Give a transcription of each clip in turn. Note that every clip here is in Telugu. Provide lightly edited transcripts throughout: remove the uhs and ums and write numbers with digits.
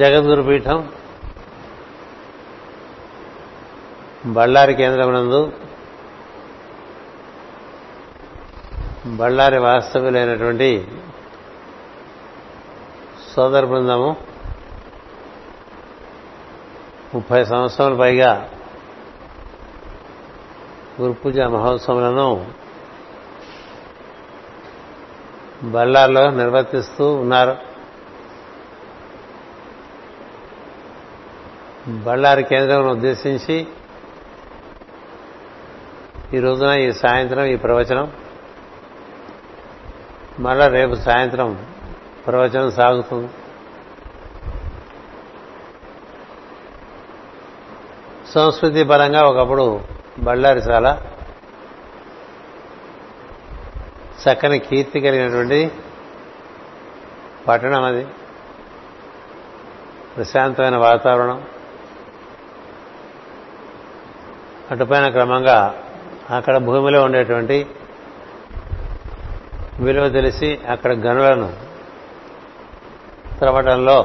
జగద్గురు పీఠం బళ్ళారి కేంద్రమునందు బళ్ళారి వాస్తవ్యులైనటువంటి సోదర బృందము 30 సంవత్సరాల పైగా గురుపూజ మహోత్సవాలను బళ్ళారిలో నిర్వర్తిస్తూ ఉన్నారు. బళ్ళారి కేంద్రం ఉద్దేశించి ఈ రోజున ఈ సాయంత్రం ఈ ప్రవచనం, మళ్ళా రేపు సాయంత్రం ప్రవచనం సాగుతుంది. సంస్కృతి పరంగా ఒకప్పుడు బళ్ళారి చాలా చక్కని కీర్తి కలిగినటువంటి పట్టణం. అది ప్రశాంతమైన వాతావరణం. అటుపైన క్రమంగా అక్కడ భూమిలో ఉండేటువంటి విలువ తెలిసి అక్కడ గనులను త్రవ్వటంలో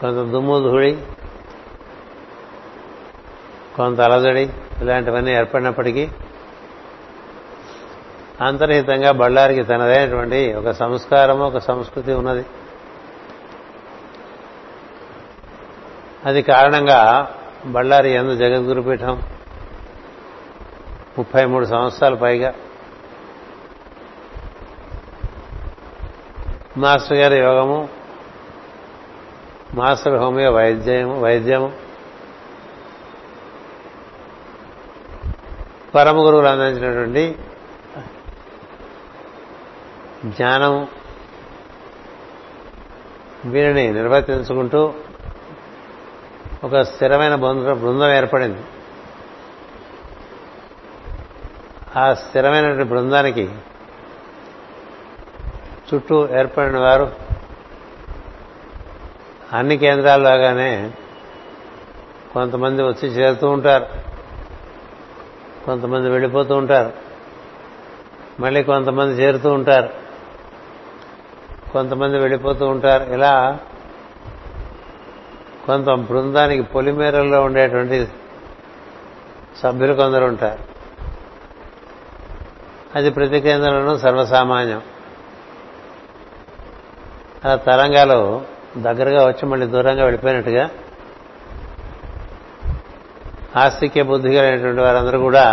కొంత దుమ్ము ధూళి, కొంత అలజడి ఇలాంటివన్నీ ఏర్పడినప్పటికీ అంతర్హితంగా బళ్ళారికి తనదైనటువంటి ఒక సంస్కారము, ఒక సంస్కృతి ఉన్నది. అది కారణంగా బళ్ళారి యందు జగద్గురుపీఠం 33 సంవత్సరాల పైగా మాస్టర్ గారి యోగము, మాస్టర్ హోమియో వైద్యము, పరమ గురువులు అందించినటువంటి జ్ఞానం వీరిని నిర్వర్తించుకుంటూ ఒక స్థిరమైన బృందం ఏర్పడింది. ఆ స్థిరమైనటువంటి బృందానికి చుట్టూ ఏర్పడిన వారు అన్ని కేంద్రాల్లోగానే కొంతమంది వచ్చి చేరుతూ ఉంటారు, కొంతమంది వెళ్ళిపోతూ ఉంటారు, మళ్ళీ కొంతమంది చేరుతూ ఉంటారు, కొంతమంది వెళ్ళిపోతూ ఉంటారు. ఇలా కొంత బృందానికి పొలిమేరల్లో ఉండేటువంటి సభ్యులు కొందరు ఉంటారు. అది ప్రతి కేంద్రంలోనూ సర్వసామాన్యం. ఆ తరంగాలు దగ్గరగా వచ్చి మళ్ళీ దూరంగా వెళ్ళిపోయినట్టుగా ఆస్తిక్య బుద్ధి కలిగినటువంటి వారందరూ కూడా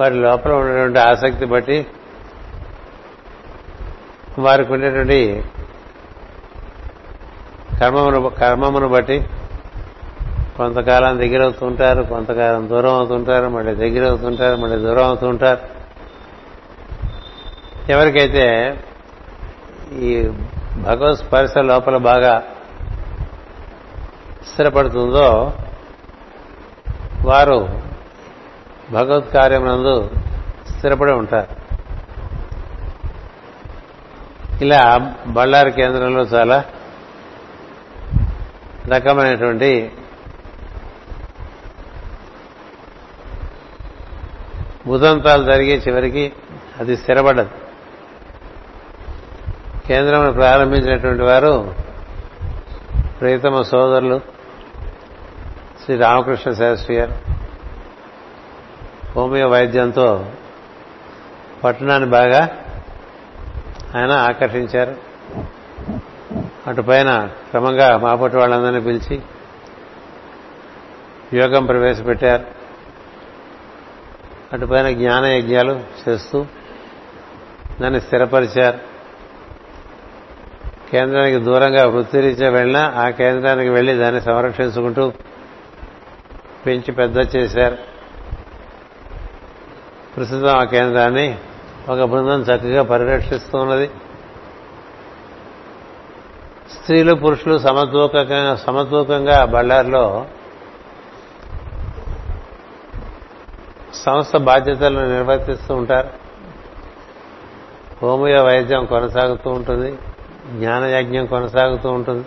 వారి లోపల ఉన్నటువంటి ఆసక్తి బట్టి వారికి ఉండేటువంటి కర్మమును బట్టి కొంతకాలం దగ్గరవుతూ ఉంటారు, కొంతకాలం దూరం అవుతుంటారు, మళ్ళీ దగ్గరవుతుంటారు, మళ్ళీ దూరం అవుతుంటారు. ఎవరికైతే ఈ భగవత్ స్పర్శ లోపల బాగా స్థిరపడుతుందో వారు భగవత్ కార్యమునందు స్థిరపడి ఉంటారు. ఇలా బళ్ళారి కేంద్రంలో చాలా రకమైనటువంటి ఉదంతాలు జరిగే చివరికి అది స్థిరపడదు. కేంద్రమును ప్రారంభించినటువంటి వారు ప్రియతమ సోదరులు శ్రీ రామకృష్ణ శాస్త్రి గారు హోమియో వైద్యంతో పట్టణాన్ని బాగా ఆయన ఆకర్షించారు. అటుపైన క్రమంగా మాపటి వాళ్ళందరినీ పిలిచి యోగం ప్రవేశపెట్టారు. అటుపైన జ్ఞానయజ్ఞాలు చేస్తూ దాన్ని స్థిరపరిచారు. కేంద్రానికి దూరంగా వృత్తిరీత్యా వెళ్ళినా ఆ కేంద్రానికి వెళ్ళి దాన్ని సంరక్షించుకుంటూ పెంచి పెద్ద చేశారు. ప్రస్తుతం ఆ కేంద్రాన్ని ఒక బృందం చక్కగా పరిరక్షిస్తూ ఉన్నది. స్త్రీలు పురుషులు సమతూకంగా బళ్ళారిలో సంస్థ బాధ్యతలను నిర్వర్తిస్తూ ఉంటారు. హోమియో వైద్యం కొనసాగుతూ ఉంటుంది, జ్ఞానయజ్ఞం కొనసాగుతూ ఉంటుంది,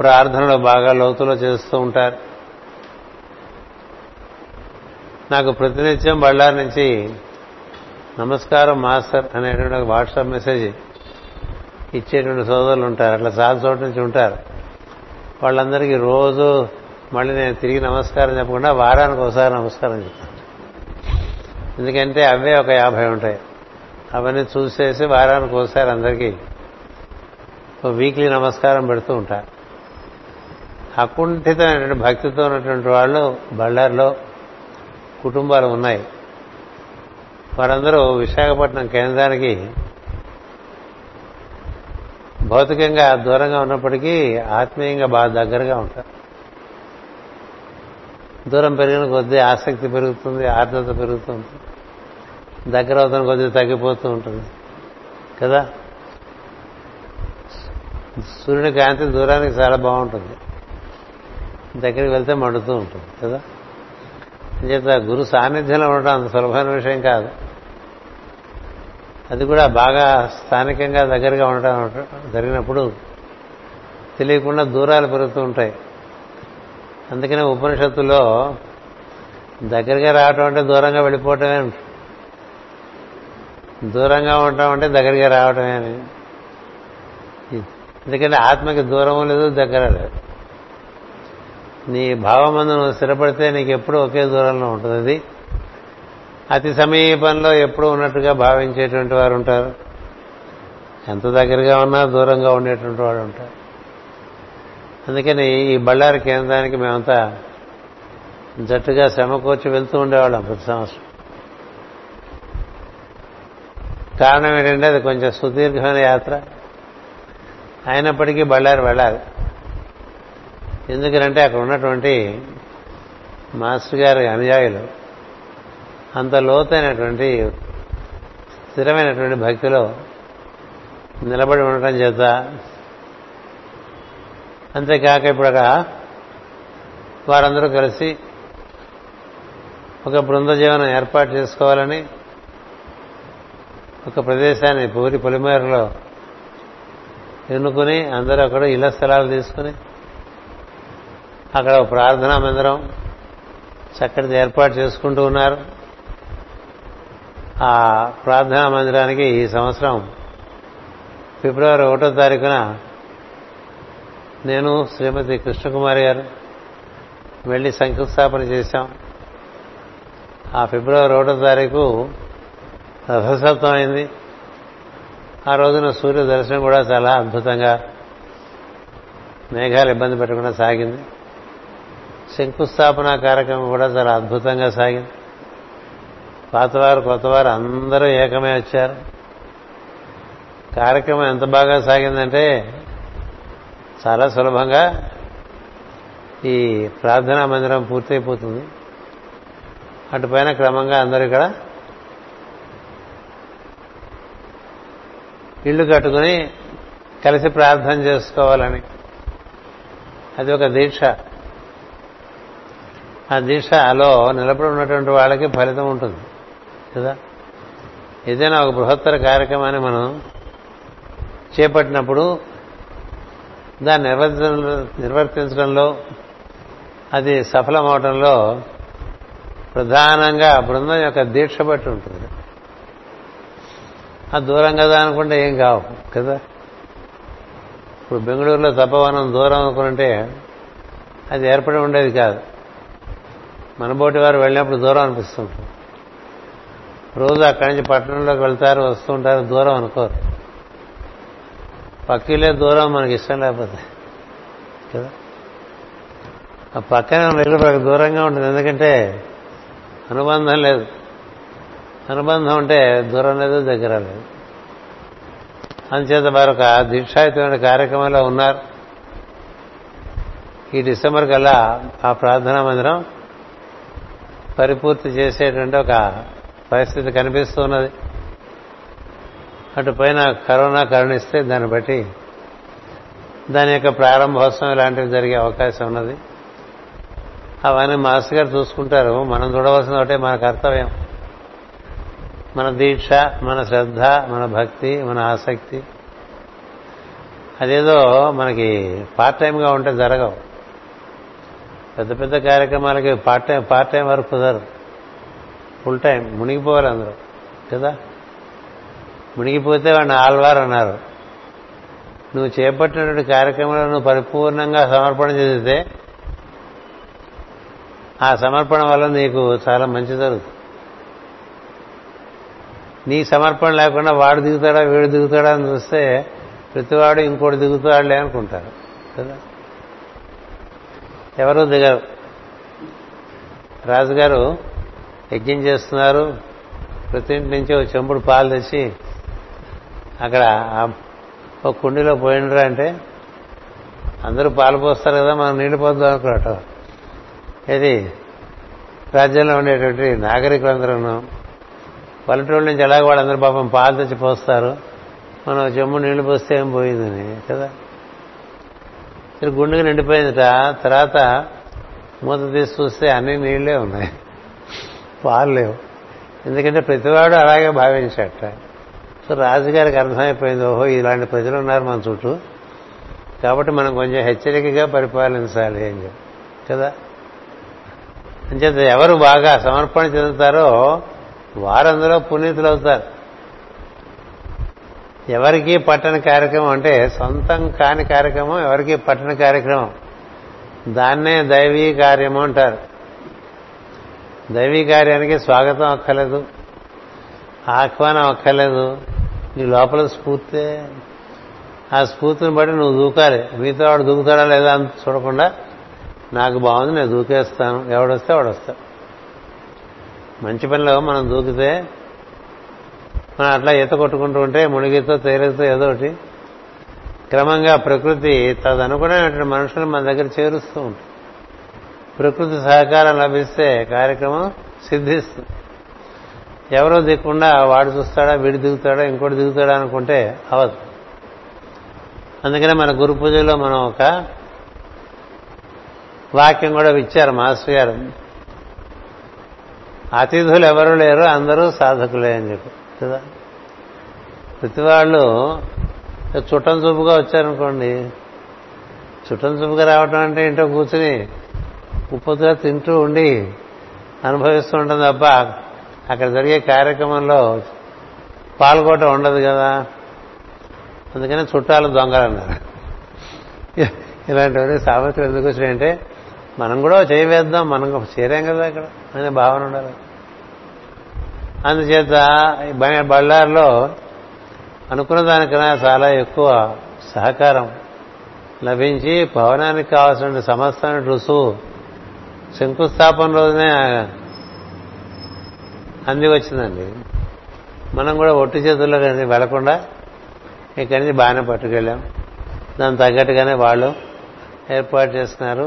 ప్రార్థనలు బాగా లోతులో చేస్తూ ఉంటారు. నాకు ప్రతినిత్యం బళ్ళారి నుంచి నమస్కారం మాస్టర్ అనేటువంటి ఒక వాట్సాప్ మెసేజ్ ఇచ్చేటువంటి సోదరులు ఉంటారు. అట్లా చాలా చోట్ల నుంచి ఉంటారు. వాళ్ళందరికీ రోజు మళ్ళీ నేను తిరిగి నమస్కారం చెప్పకుండా వారానికి ఒకసారి నమస్కారం చెప్తాను. ఎందుకంటే అవే ఒక 50 ఉంటాయి. అవన్నీ చూసేసి వారానికి ఒకసారి అందరికీ వీక్లీ నమస్కారం పెడుతూ ఉంటారు. అకుంఠితమైనటువంటి భక్తితో ఉన్నటువంటి వాళ్ళు బళ్ళారిలో కుటుంబాలు ఉన్నాయి. వారందరూ విశాఖపట్నం కేంద్రానికి భౌతికంగా దూరంగా ఉన్నప్పటికీ ఆత్మీయంగా బాగా దగ్గరగా ఉంటారు. దూరం పెరిగిన కొద్దీ ఆసక్తి పెరుగుతుంది, ఆర్ద్రత పెరుగుతుంది, దగ్గర అవుతున్న కొద్దీ తగ్గిపోతూ ఉంటుంది కదా. సూర్యుని కాంతి దూరానికి చాలా బాగుంటుంది, దగ్గరికి వెళ్తే మండుతూ ఉంటుంది కదా. చేత గురు సాన్నిధ్యంలో ఉండడం అంత సులభమైన విషయం కాదు. అది కూడా బాగా స్థానికంగా దగ్గరగా ఉండటం జరిగినప్పుడు తెలియకుండా దూరాలు పెరుగుతూ ఉంటాయి. అందుకనే ఉపనిషత్తులో దగ్గరగా రావటం అంటే దూరంగా వెళ్ళిపోవటమే, దూరంగా ఉండటం అంటే దగ్గరగా రావటమే అని. ఎందుకంటే ఆత్మకి దూరం లేదు, దగ్గర లేదు. నీ భావం మందు నువ్వు స్థిరపడితే నీకు ఎప్పుడూ ఒకే దూరంలో ఉంటుంది. అది అతి సమీపంలో ఎప్పుడూ ఉన్నట్టుగా భావించేటువంటి వారు ఉంటారు. ఎంత దగ్గరగా ఉన్నా దూరంగా ఉండేటువంటి వాడు ఉంటారు. అందుకని ఈ బళ్ళారి కేంద్రానికి మేమంతా జట్టుగా శ్రమకూర్చి వెళ్తూ ఉండేవాళ్ళం ప్రతి సంవత్సరం. కారణం ఏంటంటే అది కొంచెం సుదీర్ఘమైన యాత్ర అయినప్పటికీ బళ్ళారి వెళ్ళాలి. ఎందుకంటే అక్కడ ఉన్నటువంటి మాస్టర్ గారి అనుయాయులు అంత లోతైనటువంటి స్థిరమైనటువంటి భక్తిలో నిలబడి ఉండటం చేత. అంతేకాక ఇప్పుడు అక్కడ వారందరూ కలిసి ఒక బృంద జీవనం ఏర్పాటు చేసుకోవాలని ఒక ప్రదేశాన్ని పూరి పొలిమేరలో ఎన్నుకుని అందరూ అక్కడ ఇళ్ల స్థలాలు తీసుకుని అక్కడ ప్రార్థనా మందిరం చక్కటి ఏర్పాటు చేసుకుంటూ ఉన్నారు. ఆ ప్రార్థనా మందిరానికి ఈ సంవత్సరం ఫిబ్రవరి 1వ తారీఖున నేను శ్రీమతి కృష్ణకుమారి గారు వెళ్ళి శంకుస్థాపన చేశాం. ఆ ఫిబ్రవరి 1వ తారీఖు రథసప్తమి అయింది. ఆ రోజున సూర్య దర్శనం కూడా చాలా అద్భుతంగా మేఘాలు ఇబ్బంది పెట్టకుండా సాగింది. శంకుస్థాపన కార్యక్రమం కూడా చాలా అద్భుతంగా సాగింది. పాతవారు కొత్తవారు అందరూ ఏకమే వచ్చారు. కార్యక్రమం ఎంత బాగా సాగిందంటే చాలా సులభంగా ఈ ప్రార్థనా మందిరం పూర్తయిపోతుంది. అటుపైన క్రమంగా అందరూ ఇక్కడ ఇళ్ళు కట్టుకుని కలిసి ప్రార్థన చేసుకోవాలని అది ఒక దీక్ష. ఆ దీక్షలో నిలబడి ఉన్నటువంటి వాళ్ళకి ఫలితం ఉంటుంది కదా. ఏదైనా ఒక బృహత్తర కార్యక్రమాన్ని మనం చేపట్టినప్పుడు దాన్ని నిర్వర్తించడంలో అది సఫలమవటంలో ప్రధానంగా బృందం యొక్క దీక్ష బట్టి ఉంటుంది. ఆ దూరం కదా అనుకుంటే ఏం కావు కదా. ఇప్పుడు బెంగళూరులో తపవనం దూరం అనుకుంటే అది ఏర్పడి ఉండేది కాదు. మనబోటి వారు వెళ్ళినప్పుడు దూరం అనిపిస్తుంటారు. రోజు అక్కడి నుంచి పట్టణంలోకి వెళ్తారు, వస్తూ ఉంటారు, దూరం అనుకోరు. పక్కిలే దూరం మనకి ఇష్టం లేకపోతే కదా. ఆ పక్కనే వెళ్ళి దూరంగా ఉంటుంది. ఎందుకంటే అనుబంధం లేదు. అనుబంధం ఉంటే దూరం లేదు, దగ్గర లేదు. అందుచేత వారు ఒక దీక్షాయుతమైన కార్యక్రమంలో ఉన్నారు. ఈ డిసెంబర్ కల్లా ఆ ప్రార్థనా మందిరం పరిపూర్తి చేసేటువంటి ఒక పరిస్థితి కనిపిస్తున్నది. అటు పైన కరోనా కరుణిస్తే దాన్ని బట్టి దాని యొక్క ప్రారంభోత్సవం ఇలాంటివి జరిగే అవకాశం ఉన్నది. అవన్నీ మాస్టర్ గారు చూసుకుంటారు. మనం చూడవలసిన ఒకటే మన కర్తవ్యం, మన దీక్ష, మన శ్రద్ధ, మన భక్తి, మన ఆసక్తి. అదేదో మనకి పార్ట్ టైంగా ఉంటే జరగవు. పెద్ద పెద్ద కార్యక్రమాలకి పార్ట్ టైం వరకు కుదరదు. ఫుల్ టైం మునిగిపోవాలి అందరూ కదా. మునిగిపోతే వాడిని ఆల్వార్ అన్నారు. నువ్వు చేపట్టినటువంటి కార్యక్రమంలో నువ్వు పరిపూర్ణంగా సమర్పణ చెందితే ఆ సమర్పణ వల్ల నీకు చాలా మంచి జరుగుతుంది. నీ సమర్పణ లేకుండా వాడు దిగుతాడా వీడు దిగుతాడా అని చూస్తే ప్రతివాడు ఇంకోటి దిగుతాడులే అనుకుంటారు కదా, ఎవరూ దిగరు. రాజుగారు యజ్ఞం చేస్తున్నారు, ప్రతి ఇంటి నుంచి ఒక చెంబుడు పాలు తెచ్చి అక్కడ ఒక కుండీలో పోయినరా అంటే అందరూ పాలు పోస్తారు కదా మనం నీళ్ళు పోద్దాం అనుకున్నట్టు. ఇది రాజ్యంలో ఉండేటువంటి నాగరికులందరూ పల్లెటూళ్ళ నుంచి ఎలాగో వాళ్ళందరూ పాపం పాలు తెచ్చి పోస్తారు, మనం చెమ్ము నీళ్లు పోస్తే ఏం పోయిందని కదా. ఇది గుండెకి నిండిపోయిందిట, తర్వాత మూత తీసి చూస్తే అన్ని నీళ్లే ఉన్నాయి, పాలు లేవు. ఎందుకంటే ప్రతివాడు అలాగే భావించట. సో రాజుగారికి అర్థమైపోయింది, ఓహో ఇలాంటి ప్రజలు ఉన్నారు మన చుట్టూ, కాబట్టి మనం కొంచెం హెచ్చరికగా పరిపాలించాలి అని చెప్పి కదా. అంచేత ఎవరు బాగా సమర్పణ చెందుతారో వారందరూ పునీతులు అవుతారు. ఎవరికి పట్టని కార్యక్రమం అంటే సొంతం కాని కార్యక్రమం, ఎవరికి పట్టని కార్యక్రమం, దాన్నే దైవీ కార్యము అంటారు. దైవీ కార్యానికి స్వాగతం అక్కర్లేదు, ఆహ్వానం అక్కర్లేదు, నీ లోపల స్ఫూర్తే. ఆ స్ఫూర్తిని బట్టి నువ్వు దూకాలి, మీతో వాడు దూకుతాడా లేదా అని చూడకుండా నాకు బాగుంది నేను దూకేస్తాను, ఎవడొస్తే వాడు వస్తాడు. మంచి పనిలో మనం దూకితే మనం అట్లా ఈత కొట్టుకుంటూ ఉంటే మునిగితో తేలితో ఏదో ఒకటి క్రమంగా ప్రకృతి తదనుకునేటువంటి మనుషులు మన దగ్గర చేరుస్తూ ఉంటుంది. ప్రకృతి సహకారం లభిస్తే కార్యక్రమం సిద్ధిస్తుంది. ఎవరో దిగకుండా వాడు చూస్తాడా వీడు దిగుతాడా ఇంకోటి దిగుతాడా అనుకుంటే అవదు. అందుకనే మన గురు పూజలో మనం ఒక వాక్యం కూడా ఇచ్చారు మాస్టర్ గారు, అతిథులు ఎవరు లేరు అందరూ సాధకులే అని చెప్పి కదా. ప్రతి వాళ్ళు చుట్టం చూపుగా వచ్చారనుకోండి, చుట్టం చూపుగా రావటం అంటే ఇంట్లో కూర్చుని ఉప్పుగా తింటూ ఉండి అనుభవిస్తూ ఉంటాం తప్ప అక్కడ జరిగే కార్యక్రమంలో పాల్గొనడం ఉండదు కదా. అందుకనే చుట్టాలు దొంగలన్నారు. ఇలాంటివన్నీ సామెతలు ఎందుకు వచ్చినాయంటే మనం కూడా చేయవేద్దాం, మనం చేరాం కదా అక్కడ అనే భావన ఉండాలి. అందుచేత బళ్ళారిలో అనుకున్న దానికన్నా చాలా ఎక్కువ సహకారం లభించి భవనానికి కావాల్సిన సమస్త రుసువు శంకుస్థాపన రోజునే అంది వచ్చిందండి. మనం కూడా ఒట్టి చేతుల్లో కానీ వెళ్లకుండా ఇక్కడి నుంచి బాగానే పట్టుకెళ్ళాం, దానికి తగ్గట్టుగానే వాళ్ళు ఏర్పాటు చేస్తున్నారు.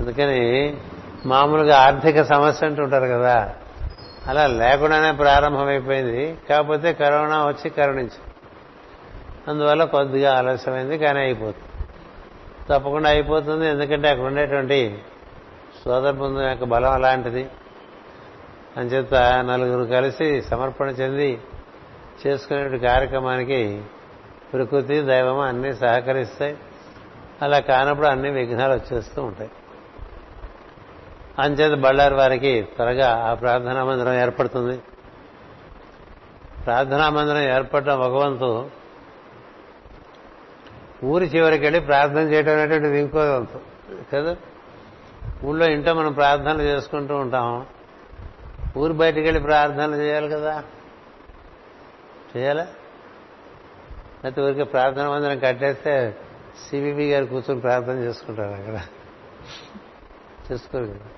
అందుకని మామూలుగా ఆర్థిక సమస్య అంటూ ఉంటారు కదా, అలా లేకుండానే ప్రారంభమైపోయింది. కాకపోతే కరోనా వచ్చి కరుణించింది, అందువల్ల కొద్దిగా ఆలస్యమైంది, కానీ అయిపోతుంది, తప్పకుండా అయిపోతుంది. ఎందుకంటే అక్కడ ఉండేటువంటి సోదర బృందం యొక్క బలం అలాంటిది. అంచేత నలుగురు కలిసి సమర్పణ చెంది చేసుకునే కార్యక్రమానికి ప్రకృతి దైవం అన్నీ సహకరిస్తాయి. అలా కానప్పుడు అన్ని విఘ్నాలు వచ్చేస్తూ ఉంటాయి. అంచేత బళ్ళారి వారికి త్వరగా ఆ ప్రార్థనా మందిరం ఏర్పడుతుంది. ప్రార్థనా మందిరం ఏర్పడటం భగవంతు, ఊరి చివరికి వెళ్ళి ప్రార్థన చేయడం అనేటువంటిది ఇంకో వంతు కదా. ఊళ్ళో ఇంట్లో మనం ప్రార్థనలు చేసుకుంటూ ఉంటాం, ఊరు బయటికి వెళ్ళి ప్రార్థనలు చేయాలి కదా, చేయాలా? అయితే ఊరికి ప్రార్థనా మందిరం కట్టేస్తే సిబిబి గారు కూర్చొని ప్రార్థన చేసుకుంటారు, అక్కడ చేసుకోరు కదా.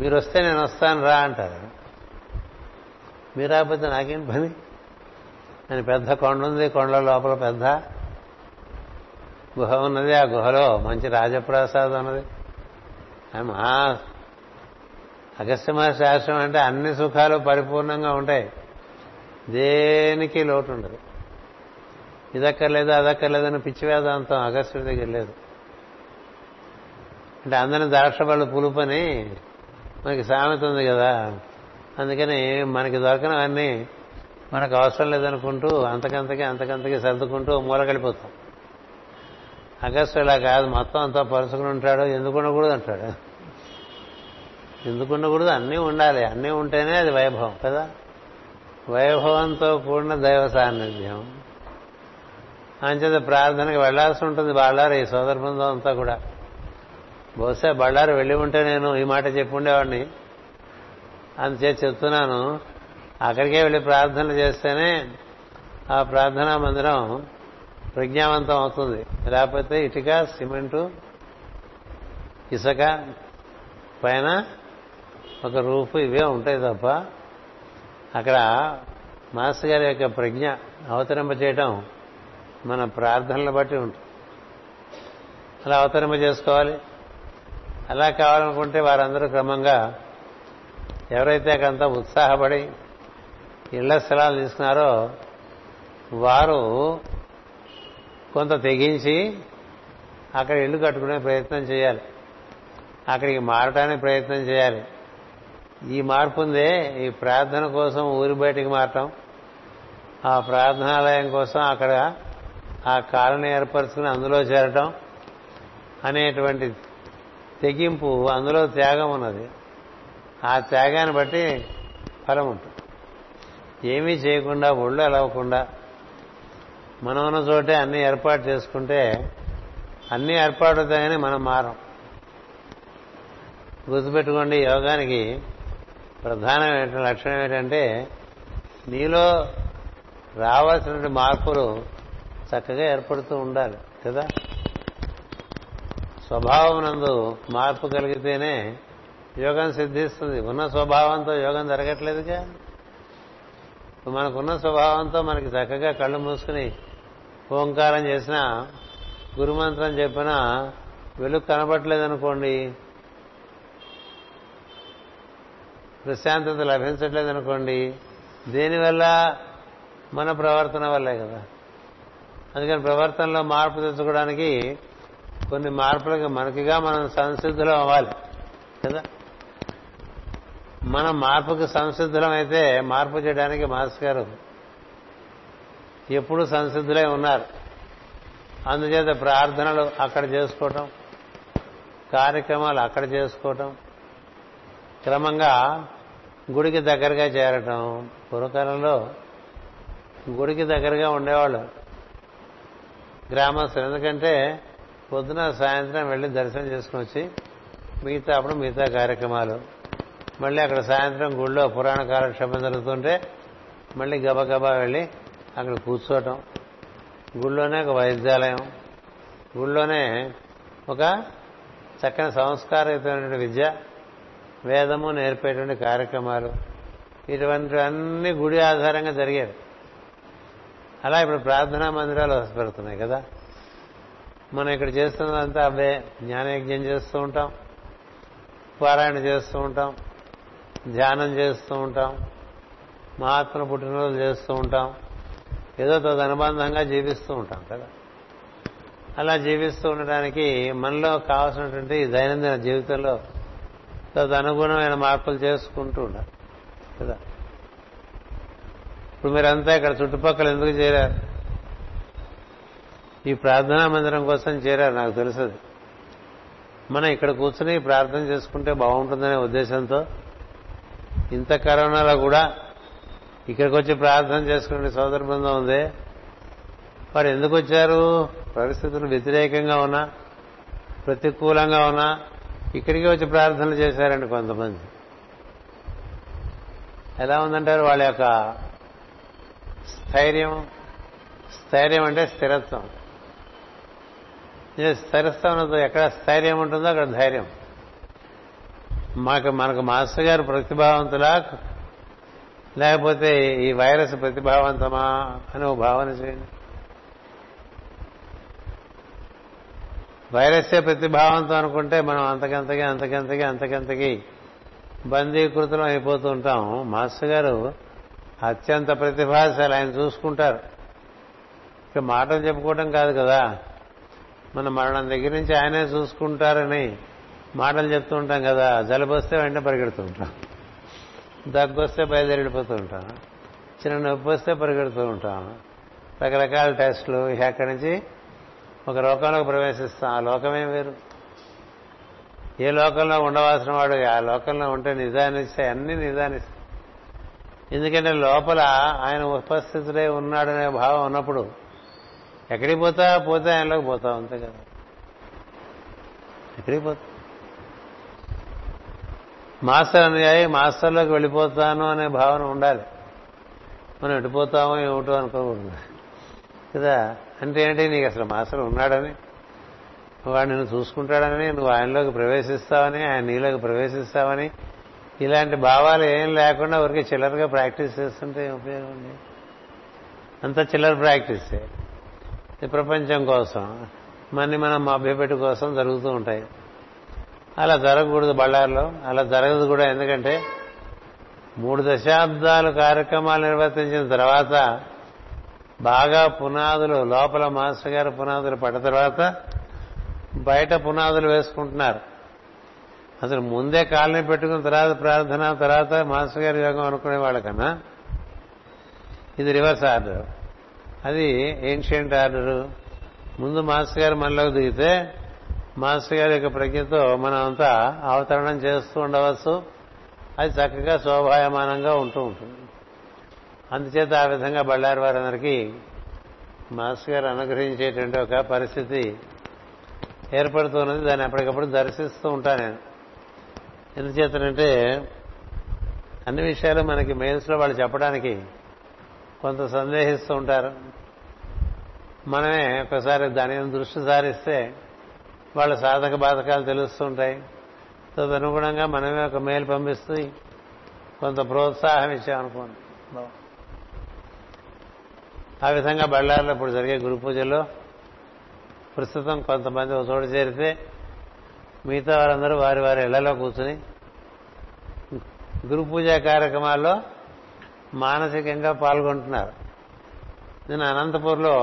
మీరు వస్తే నేను వస్తాను రా అంటారు, మీరు రాకపోతే నాకేం పని అని. పెద్ద కొండ ఉంది, కొండ లోపల పెద్ద గుహ ఉన్నది, ఆ గుహలో మంచి రాజప్రసాదం ఉన్నది. మహా అగస్త్య మహర్షి ఆశ్రమం అంటే అన్ని సుఖాలు పరిపూర్ణంగా ఉంటాయి, దేనికి లోటు ఉండదు. ఇదక్కర్లేదు అదక్కర్లేదని పిచ్చి వేదాంతం అగస్త్యుడి దగ్గర లేదు. అంటే అందరినీ ద్రాక్ష పళ్ళు పులుపని మనకి సామెత ఉంది కదా, అందుకని మనకి దొరకనవన్నీ మనకు అవసరం లేదనుకుంటూ అంతకంతకి సర్దుకుంటూ మూలకెళ్ళిపోతాం. అగస్టు ఇలా కాదు, మొత్తం అంతా పరుచుకుని ఉంటాడు. ఎందుకు ఉండకూడదు అంటాడు, ఎందుకు ఉండకూడదు, అన్నీ ఉండాలి, అన్నీ ఉంటేనే అది వైభవం కదా. వైభవంతో కూడిన దైవ సాన్నిధ్యం, అంచేత ప్రార్థనకు వెళ్లాల్సి ఉంటుంది బళ్ళారు ఈ సోదర బృందం అంతా కూడా. బహుశా బళ్ళారు వెళ్ళి ఉంటే నేను ఈ మాట చెప్పుండేవాడిని. అందుచేత చెప్తున్నాను, అక్కడికే వెళ్ళి ప్రార్థనలు చేస్తేనే ఆ ప్రార్థనా మందిరం ప్రజ్ఞావంతం అవుతుంది. లేకపోతే ఇటుక, సిమెంటు, ఇసుక, పైన ఒక రూఫ్ ఇవే ఉంటాయి తప్ప అక్కడ మాస్టర్ గారి యొక్క ప్రజ్ఞ అవతరింప చేయటం మన ప్రార్థనలు బట్టి ఉంటుంది. అలా అవతరింప చేసుకోవాలి. అలా కావాలనుకుంటే వారందరూ క్రమంగా ఎవరైతే అంత ఉత్సాహపడి ఇళ్ల స్థలాలు తీసుకున్నారో వారు కొంత తెగించి అక్కడ ఇల్లు కట్టుకునే ప్రయత్నం చేయాలి, అక్కడికి మారటానికి ప్రయత్నం చేయాలి. ఈ మార్పు ఉందే ఈ ప్రార్థన కోసం ఊరి బయటికి మారటం, ఆ ప్రార్థనాలయం కోసం అక్కడ ఆ కాలనీ ఏర్పరచుకుని అందులో చేరటం అనేటువంటి తెగింపు, అందులో త్యాగం ఉన్నది. ఆ త్యాగాన్ని బట్టి ఫలం ఉంటుంది. ఏమీ చేయకుండా ఒళ్ళు అలవకుండా మనం ఉన్న చోటే అన్ని ఏర్పాటు చేసుకుంటే అన్ని ఏర్పాటుతాయని మనం మారం. గుర్తుపెట్టుకోండి, యోగానికి ప్రధానమైన లక్షణం ఏంటంటే నీలో రావాల్సినటువంటి మార్పులు చక్కగా ఏర్పడుతూ ఉండాలి కదా. స్వభావం నందు మార్పు కలిగితేనే యోగం సిద్ధిస్తుంది. ఉన్న స్వభావంతో యోగం జరగట్లేదుగా. మనకున్న స్వభావంతో మనకి చక్కగా కళ్ళు మూసుకుని ఓంకారం చేసినా గురుమంత్రం చెప్పినా వెలుగు కనబడలేదనుకోండి, ప్రశాంతత లభించట్లేదనుకోండి, దేనివల్ల? మన ప్రవర్తన వల్లే కదా. అందుకని ప్రవర్తనలో మార్పు తెచ్చుకోవడానికి కొన్ని మార్పులకి మనకిగా మనం సంసిద్ధులం అవ్వాలి కదా. మనం మార్పుకి సంసిద్ధులమైతే మార్పు చేయడానికి మాస్టర్ గారు ఎప్పుడూ సంసిద్ధులై ఉన్నారు. అందుచేత ప్రార్థనలు అక్కడ చేసుకోవటం, కార్యక్రమాలు అక్కడ చేసుకోవటం, క్రమంగా గుడికి దగ్గరగా చేరటం. పూర్వకాలంలో గుడికి దగ్గరగా ఉండేవాళ్ళు గ్రామస్తులు. ఎందుకంటే పొద్దున సాయంత్రం వెళ్ళి దర్శనం చేసుకుని వచ్చి మిగతా అప్పుడు మిగతా కార్యక్రమాలు, మళ్ళీ అక్కడ సాయంత్రం గుళ్ళో పురాణ కాలక్షేపం జరుగుతుంటే మళ్ళీ గబగబా వెళ్ళి అక్కడ కూర్చోవటం. గుళ్ళోనే ఒక వైద్యాలయం, గుళ్ళోనే ఒక చక్కని సంస్కారయుతమైనటువంటి విద్య, వేదము నేర్పేటువంటి కార్యక్రమాలు, ఇటువంటివన్నీ గుడి ఆధారంగా జరిగేవి. అలా ఇప్పుడు ప్రార్థనా మందిరాలు వసపెడుతున్నాయి కదా. మనం ఇక్కడ చేస్తున్నదంతా అవే. జ్ఞానయజ్ఞం చేస్తూ ఉంటాం, పారాయణ చేస్తూ ఉంటాం, ధ్యానం చేస్తూ ఉంటాం, మహాత్ముల పుట్టినరోజు చేస్తూ ఉంటాం, ఏదో తదనుబంధంగా జీవిస్తూ ఉంటాం కదా. అలా జీవిస్తూ ఉండడానికి మనలో కావాల్సినటువంటి దైనందిన జీవితంలో తదనుగుణమైన మార్పులు చేసుకుంటూ ఉండాలి కదా. ఇప్పుడు మీరంతా ఇక్కడ చుట్టుపక్కల ఎందుకు చేరారు? ఈ ప్రార్థనా మందిరం కోసం చేరారు. నాకు తెలుసు మనం ఇక్కడ కూర్చుని ప్రార్థన చేసుకుంటే బాగుంటుందనే ఉద్దేశంతో ఇంత కరోనాలో కూడా ఇక్కడికి వచ్చి ప్రార్థన చేసుకునే సోదర బృందం ఉంది. వారు ఎందుకు వచ్చారు? పరిస్థితులు వ్యతిరేకంగా ఉన్నా, ప్రతికూలంగా ఉన్నా ఇక్కడికి వచ్చి ప్రార్థనలు చేశారండి కొంతమంది. ఎలా ఉందంటారు వాళ్ళ యొక్క స్థైర్యం? స్థైర్యం అంటే స్థిరత్వం. స్థిరత్వంతో ఎక్కడ స్థైర్యం ఉంటుందో అక్కడ ధైర్యం. మనకు మాస్టర్ గారు ప్రతిభావంతులా లేకపోతే ఈ వైరస్ ప్రతిభావంతమా అని ఓ భావన చేయండి. వైరస్సే ప్రతిభావంతం అనుకుంటే మనం అంతకంతకి బందీకృతం అయిపోతూ ఉంటాం. మాస్టర్ గారు అత్యంత ప్రతిభాశాలి, ఆయన చూసుకుంటారు. ఇక మాటలు చెప్పుకోవటం కాదు కదా, మన మరణం దగ్గర నుంచి ఆయనే చూసుకుంటారని మాటలు చెప్తూ ఉంటాం కదా. జలుబు వస్తే వెంటనే పరిగెడుతూ ఉంటాం, దగ్గు వస్తే బయలుదేరిపోతూ ఉంటాం, చిన్న నొప్పి వస్తే పరిగెడుతూ ఉంటాం, రకరకాల టెస్టులు. అక్కడి నుంచి ఒక లోకంలోకి ప్రవేశిస్తాం. ఆ లోకమే వేరు. ఏ లోకంలో ఉండవలసిన వాడు ఆ లోకంలో ఉంటే నిదానిస్తాయి, అన్ని నిదానిస్తాయి. ఎందుకంటే లోపల ఆయన ఉపస్థితులే ఉన్నాడనే భావం ఉన్నప్పుడు ఎక్కడికి పోతే ఆయనలోకి పోతావు, అంతే కదా. ఎక్కడికి పోతా మాస్టర్ అయ్యాయి, మాస్టర్లోకి వెళ్ళిపోతాను అనే భావన ఉండాలి. మనం వెళ్ళిపోతామో ఏమిటో అనుకోకుండా కదా. అంటే ఏంటి, నీకు అసలు మాస్టర్ ఉన్నాడని, వాడు నిన్ను చూసుకుంటాడని, నువ్వు ఆయనలోకి ప్రవేశిస్తావని, ఆయన నీలోకి ప్రవేశిస్తావని, ఇలాంటి భావాలు ఏం లేకుండా ఊరికే చిల్లరగా ప్రాక్టీస్ చేస్తుంటే ఉపయోగం ఉంది. అంతా చిల్లర ప్రాక్టీసే. ప్రపంచం కోసం మన్ని మనం మభ్యపెట్టు కోసం జరుగుతూ ఉంటాయి. అలా జరగకూడదు బళ్ళార్లో, అలా జరగదు కూడా. ఎందుకంటే 3 దశాబ్దాలు కార్యక్రమాలు నిర్వర్తించిన తర్వాత బాగా పునాదులు లోపల మాస్టర్ గారు పునాదులు పడ్డ తర్వాత బయట పునాదులు వేసుకుంటున్నారు. అసలు ముందే కాలనీ పెట్టుకున్న తర్వాత ప్రార్థన, తర్వాత మాస్టర్ గారి యోగం అనుకునే వాళ్ళకన్నా ఇది రివర్స్ ఆర్డర్, అది ఏన్షియంట్ ఆర్డరు. ముందు మాస్టర్ గారు మనలోకి దిగితే మాస్టర్ గారి యొక్క ప్రజ్ఞతో మనం అంతా అవతరణం చేస్తూ ఉండవచ్చు. అది చక్కగా శోభాయమానంగా ఉంటూ ఉంటుంది. అందుచేత ఆ విధంగా బళ్ళారి వారందరికీ మాస్టర్ గారు అనుగ్రహించేటువంటి ఒక పరిస్థితి ఏర్పడుతున్నది. దాన్ని ఎప్పటికప్పుడు దర్శిస్తూ ఉంటాను నేను. ఎందుచేతనంటే అన్ని విషయాలు మనకి మెయిల్స్లో వాళ్ళు చెప్పడానికి కొంత సందేహిస్తూ ఉంటారు. మనమే ఒకసారి దాని దృష్టి సారిస్తే వాళ్ళ సాధక బాధకాలు తెలుస్తూ ఉంటాయి. తదనుగుణంగా మనమే ఒక మెయిల్ పంపిస్తూ కొంత ప్రోత్సాహం ఇచ్చామనుకోండి. ఆ విధంగా బళ్ళారిలో ఇప్పుడు జరిగే గురు పూజల్లో ప్రస్తుతం కొంతమంది ఒక చోటు చేరితే మిగతా వారందరూ వారి వారి ఇళ్లలో కూర్చుని గురు పూజా కార్యక్రమాల్లో మానసికంగా పాల్గొంటున్నారు. నేను అనంతపూర్లో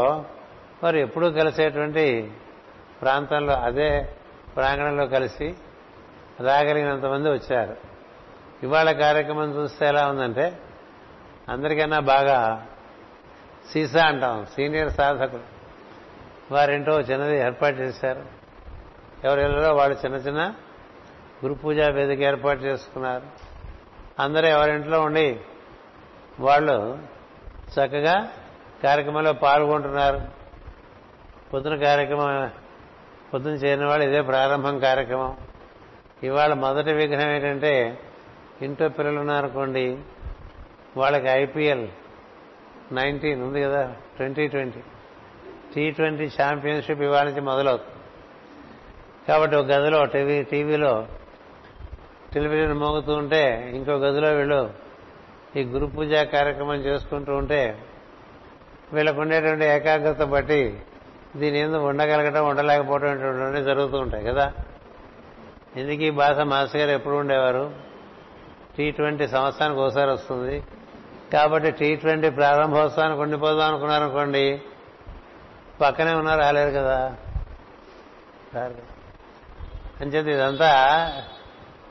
వారు ఎప్పుడూ కలిసేటువంటి ప్రాంతంలో అదే ప్రాంగణంలో కలిసి రాగలిగినంతమంది వచ్చారు. ఇవాళ కార్యక్రమం చూస్తే ఎలా ఉందంటే అందరికన్నా బాగా సీసా అంటాం, సీనియర్ సాధకులు వారింటో చిన్నది ఏర్పాటు చేశారు. ఎవరిలో వాళ్ళు చిన్న చిన్న గురు పూజా వేదిక ఏర్పాటు చేసుకున్నారు. అందరూ ఎవరింట్లో ఉండి వాళ్ళు చక్కగా కార్యక్రమంలో పాల్గొంటున్నారు. పొద్దున చేరిన వాళ్ళు ఇదే ప్రారంభం కార్యక్రమం. ఇవాళ మొదటి విఘ్నం ఏంటంటే ఇంట్లో పిల్లలు ఉన్నారనుకోండి, వాళ్ళకి IPL 19 ఉంది కదా, 2020 T20 ఛాంపియన్షిప్ ఇవాళ నుంచి మొదలవుతుంది. కాబట్టి ఒక గదిలో టెలివిజన్ మోగుతూ ఉంటే ఇంకో గదిలో వీళ్ళు ఈ గురు పూజా కార్యక్రమం చేసుకుంటూ ఉంటే వీళ్ళకు ఉండేటువంటి ఏకాగ్రత బట్టి దీని ఏదో ఉండగలగడం ఉండలేకపోవడం జరుగుతూ ఉంటాయి కదా. ఎందుకు ఈ భాష మాస్టర్ గారు ఎప్పుడు ఉండేవారు? T20 సంవత్సరానికి ఒకసారి వస్తుంది కాబట్టి T20 ప్రారంభోత్సవానికి ఉండిపోదాం అనుకున్నారనుకోండి, పక్కనే ఉన్నారు రాలేరు కదా. అంచేత ఇదంతా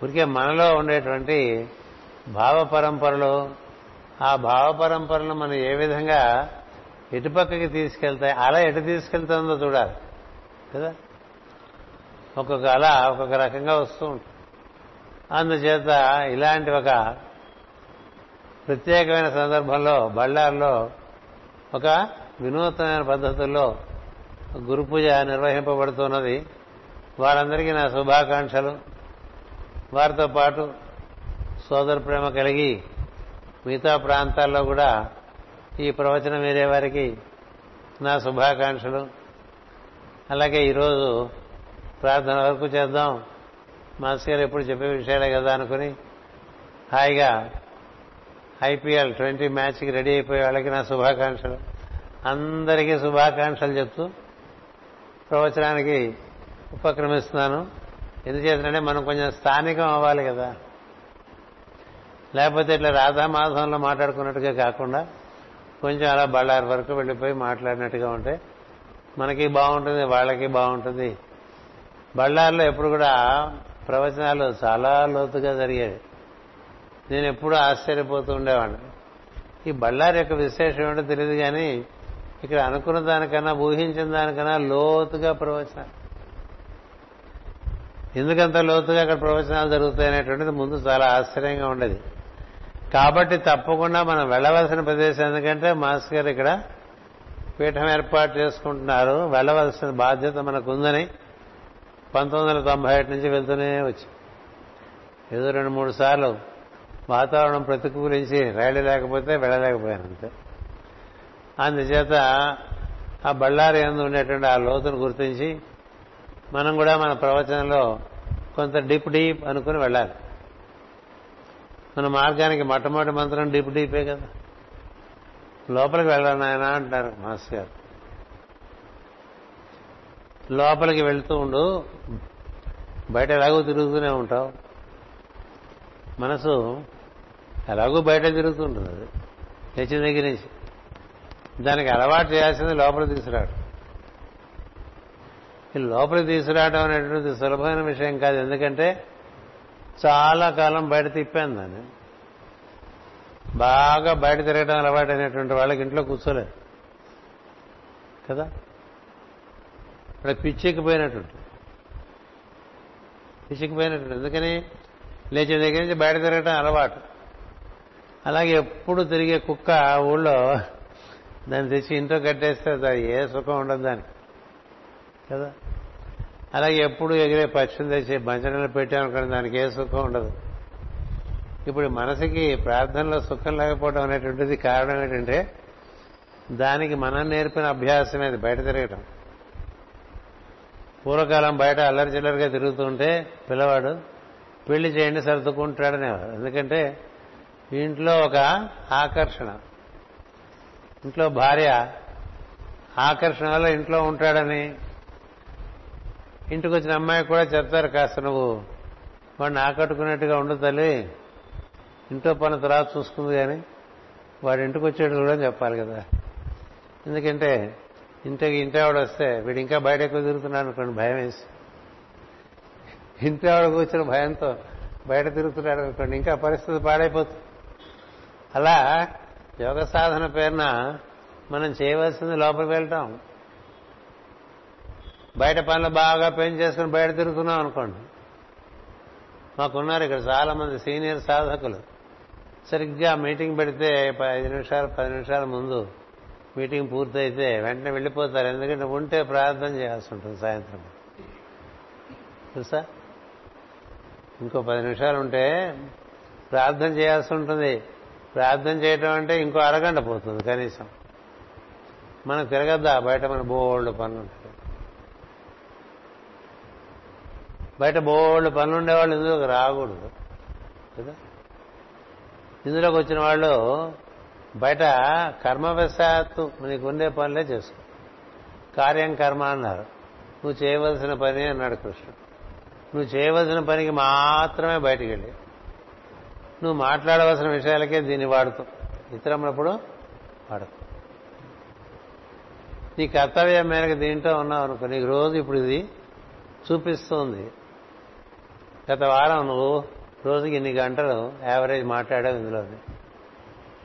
ఊరికే మనలో ఉండేటువంటి భావ పరంపరలు. ఆ భావ పరంపరలు మనం ఏ విధంగా ఎటుపక్కకి తీసుకెళ్తాయి, అలా ఎటు తీసుకెళ్తుందో చూడాలి కదా. ఒక్కొక్క అలా ఒక్కొక్క రకంగా వస్తూ ఉంటుంది. అందుచేత ఇలాంటి ఒక ప్రత్యేకమైన సందర్భంలో బళ్ళార్లో ఒక వినూత్నమైన పద్ధతుల్లో గురు పూజ నిర్వహింపబడుతున్నది. వారందరికీ నా శుభాకాంక్షలు. వారితో పాటు సోదర ప్రేమ కలిగి మిగతా ప్రాంతాల్లో కూడా ఈ ప్రవచనం వేరే వారికి నా శుభాకాంక్షలు. అలాగే ఈరోజు ప్రార్థన వరకు చేద్దాం, మాస్టర్ గారు ఎప్పుడు చెప్పే విషయాలే కదా అనుకుని హాయిగా IPL 20 మ్యాచ్కి రెడీ అయిపోయే వాళ్ళకి నా శుభాకాంక్షలు. అందరికీ శుభాకాంక్షలు చెప్తూ ప్రవచనానికి ఉపక్రమిస్తున్నాను. ఎందుచేతంటే మనం కొంచెం స్థానికం అవ్వాలి కదా, లేకపోతే ఇట్లా రాధామాధవంలో మాట్లాడుకున్నట్టుగా కాకుండా కొంచెం అలా బళ్ళారి వరకు వెళ్ళిపోయి మాట్లాడినట్టుగా ఉంటే మనకి బాగుంటుంది, వాళ్ళకి బాగుంటుంది. బళ్ళారిలో ఎప్పుడు కూడా ప్రవచనాలు చాలా లోతుగా జరిగేవి. నేను ఎప్పుడూ ఆశ్చర్యపోతూ ఉండేవాడిని. ఈ బళ్ళారి యొక్క విశేషం ఏమిటో తెలియదు కానీ ఇక్కడ అనుకున్న దానికన్నా ఊహించిన దానికన్నా లోతుగా ప్రవచనాలు. ఎందుకంత లోతుగా అక్కడ ప్రవచనాలు జరుగుతాయనేటువంటిది ముందు చాలా ఆశ్చర్యంగా ఉండేది. కాబట్టి తప్పకుండా మనం వెళ్ళవలసిన ప్రదేశం. ఎందుకంటే మాస్టర్ గారు ఇక్కడ పీఠం ఏర్పాటు చేసుకుంటున్నారు. వెళ్ళవలసిన బాధ్యత మనకుందని 1998 నుంచి వెళ్తూనే వచ్చి ఏదో 2-3 సార్లు వాతావరణం ప్రతికూలించి రైలు లేకపోతే వెళ్ళలేకపోయాను అంతే. అందుచేత ఆ బళ్ళారి యందు ఉండేటువంటి ఆ లోతును గుర్తించి మనం కూడా మన ప్రవచనంలో కొంత డీప్ డీప్ అనుకుని వెళ్ళాలి. మన మార్గానికి మొట్టమొదటి మంత్రం డీప్ డీపే కదా. లోపలికి వెళ్ళాను ఆయన అంటారు మాస్టర్ గారు. లోపలికి వెళ్తూ ఉండు, బయట ఎలాగో తిరుగుతూనే ఉంటావు, మనసు ఎలాగో బయట తిరుగుతుంటుంది. అది తెచ్చిన దగ్గర నుంచి దానికి అలవాటు చేయాల్సింది లోపలికి తీసుకురావడం. ఈ లోపలికి తీసుకురావడం అనేటువంటిది సులభమైన విషయం కాదు. ఎందుకంటే చాలా కాలం బయట తిప్పాను దాన్ని. బాగా బయట తిరగడం అలవాటు అయినటువంటి వాళ్ళకి ఇంట్లో కూర్చోలేదు కదా, ఇక్కడ పిచ్చెక్కిపోయినట్టు. ఎందుకని లేచిన దగ్గర నుంచి బయట తిరగటం అలవాటు. అలాగే ఎప్పుడు తిరిగే కుక్క ఊళ్ళో దాన్ని తెచ్చి ఇంట్లో కట్టేస్తే ఏ సుఖం ఉండదు దానికి కదా. అలాగే ఎప్పుడు ఎగిరే పక్షిని తెచ్చి భంజనలు పెట్టామనుకోండి, దానికి ఏ సుఖం ఉండదు. ఇప్పుడు మనసుకి ప్రార్థనలో సుఖం లేకపోవడం అనేటువంటిది కారణం ఏంటంటే దానికి మనం నేర్పిన అభ్యాసం అది బయట తిరగటం. పూర్వకాలం బయట అల్లరి చిల్లరిగా తిరుగుతుంటే పిల్లవాడు పెళ్లి చేయండి సర్దుకుంటాడనేవారు. ఎందుకంటే ఇంట్లో ఒక ఆకర్షణ, ఇంట్లో భార్య ఆకర్షణ వల్ల ఇంట్లో ఉంటాడని. ఇంటికి వచ్చిన అమ్మాయికి కూడా చెప్తారు, కాస్త నువ్వు వాడిని ఆకట్టుకునేట్టుగా ఉండు తల్లి, ఇంట్లో పని తర్వాత చూసుకుంది కానీ వాడి ఇంటికి వచ్చేట్టు కూడా చెప్పాలి కదా. ఎందుకంటే ఇంటావిడ వస్తే వీడు ఇంకా బయట ఎక్కువ తిరుగుతున్నాడు అనుకోండి, భయం వేసి. ఇంటావిడ కూర్చిన భయంతో బయట తిరుగుతున్నాడు అనుకోండి, ఇంకా పరిస్థితి పాడైపోతుంది. అలా యోగ సాధన పేరున మనం చేయవలసింది లోపలికి వెళ్ళటం. బయట పనులు బాగా పెంచేసుకుని బయట తిరుగుతున్నాం అనుకోండి. మాకున్నారు ఇక్కడ చాలా మంది సీనియర్ సాధకులు. సరిగ్గా మీటింగ్ పెడితే 5 నిమిషాలు 10 నిమిషాల ముందు మీటింగ్ పూర్తయితే వెంటనే వెళ్ళిపోతారు. ఎందుకంటే ఉంటే ప్రార్థన చేయాల్సి ఉంటుంది సాయంత్రం తెలుసా. ఇంకో 10 నిమిషాలు ఉంటే ప్రార్థన చేయాల్సి ఉంటుంది. ప్రార్థన చేయటం అంటే ఇంకో అరగంట పోతుంది కనీసం. మనం తిరగద్దా బయట, మన బోళ్ళు పనులుంటాయి బయట. బోళ్ళు పనులు ఉండేవాళ్ళు ఇందులోకి రాకూడదు కదా. ఇందులోకి వచ్చిన వాళ్ళు బయట కర్మవశాత్తు నీకు ఉండే పనులే చేసుకో. కార్యం కర్మ అన్నారు. నువ్వు చేయవలసిన పని అన్నాడు కృష్ణుడు. నువ్వు చేయవలసిన పనికి మాత్రమే బయటికి వెళ్ళి నువ్వు మాట్లాడవలసిన విషయాలకే దీన్ని వాడుతావు, ఇతరములప్పుడు వాడతావు. నీ కర్తవ్యం మేరకు దీంట్లో ఉన్నావు అనుకో, నీకు రోజు ఇప్పుడు ఇది చూపిస్తుంది. గత వారం నువ్వు రోజుకి ఇన్ని గంటలు యావరేజ్ మాట్లాడావు, ఇందులోది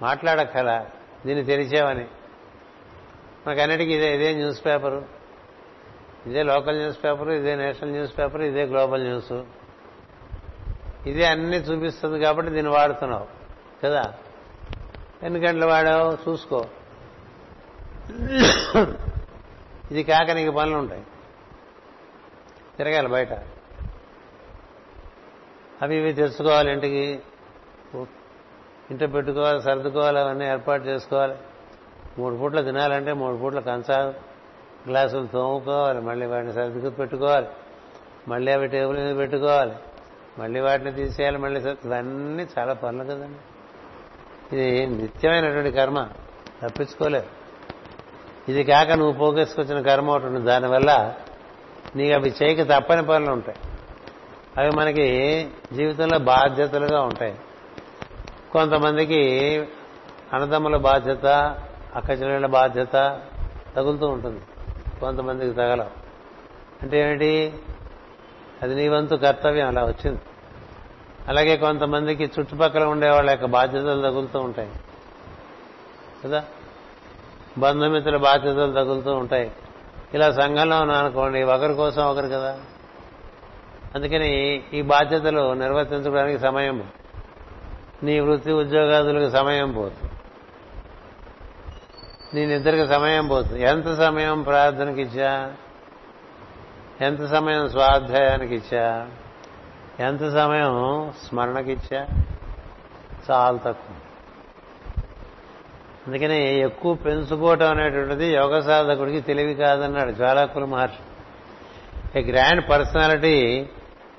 మాట్లాడక్కల దీన్ని తెరిచేవని. మనకు అన్నిటికీ ఇదే న్యూస్ పేపరు, ఇదే లోకల్ న్యూస్ పేపరు, ఇదే నేషనల్ న్యూస్ పేపరు, ఇదే గ్లోబల్ న్యూస్, ఇదే అన్ని చూపిస్తుంది. కాబట్టి దీన్ని వాడుతున్నావు కదా. ఎన్ని గంటలు వాడావు చూసుకో. ఇది కాక నీకు పనులు ఉంటాయి, తిరగాలి బయట, అవి ఇవి తెచ్చుకోవాలి, ఇంటికి ఇంట పెట్టుకోవాలి, సర్దుకోవాలి, అవన్నీ ఏర్పాటు చేసుకోవాలి. 3 పూట్ల తినాలంటే 3 పూట్ల కంచాలు గ్లాసులు తోముకోవాలి, మళ్ళీ వాటిని సర్దుకు పెట్టుకోవాలి, మళ్ళీ అవి టేబుల్ మీద పెట్టుకోవాలి, మళ్ళీ వాటిని తీసేయాలి, మళ్ళీ ఇవన్నీ చాలా పనులు కదండి. ఇది నిత్యమైనటువంటి కర్మ, తప్పించుకోలేదు. ఇది కాక నువ్వు పోగేసుకొచ్చిన కర్మ ఒకటి ఉంది, దానివల్ల నీకు అవి చేయక తప్పని పనులు ఉంటాయి. అవి మనకి జీవితంలో బాధ్యతలుగా ఉంటాయి. కొంతమందికి అన్నదమ్ముల బాధ్యత, అక్కచెల్లెళ్ళ బాధ్యత తగులుతూ ఉంటుంది, కొంతమందికి తగలవు. అంటే ఏమిటి, అది నీ వంతు కర్తవ్యం అలా వచ్చింది. అలాగే కొంతమందికి చుట్టుపక్కల ఉండే వాళ్ళ యొక్క బాధ్యతలు తగులుతూ ఉంటాయి కదా, బంధుమిత్రుల బాధ్యతలు తగులుతూ ఉంటాయి. ఇలా సంఘంలో ఉన్నానుకోండి, ఒకరి కోసం ఒకరు కదా. అందుకని ఈ బాధ్యతలు నిర్వర్తించడానికి సమయం, నీ వృత్తి ఉద్యోగాదులకు సమయం పోతుంది. నీ నిద్రకు సమయం పోతుంది. ఎంత సమయం ప్రార్థనకి ఇచ్చా, ఎంత సమయం స్వాధ్యాయానికి ఇచ్చా, ఎంత సమయం స్మరణకిచ్చా? చాలా తక్కువ. అందుకని ఎక్కువ పెంచుకోవటం అనేటువంటిది యోగ సాధకుడికి తెలివి కాదన్నాడు జ్వాలాకుల మహర్షి. A grand personality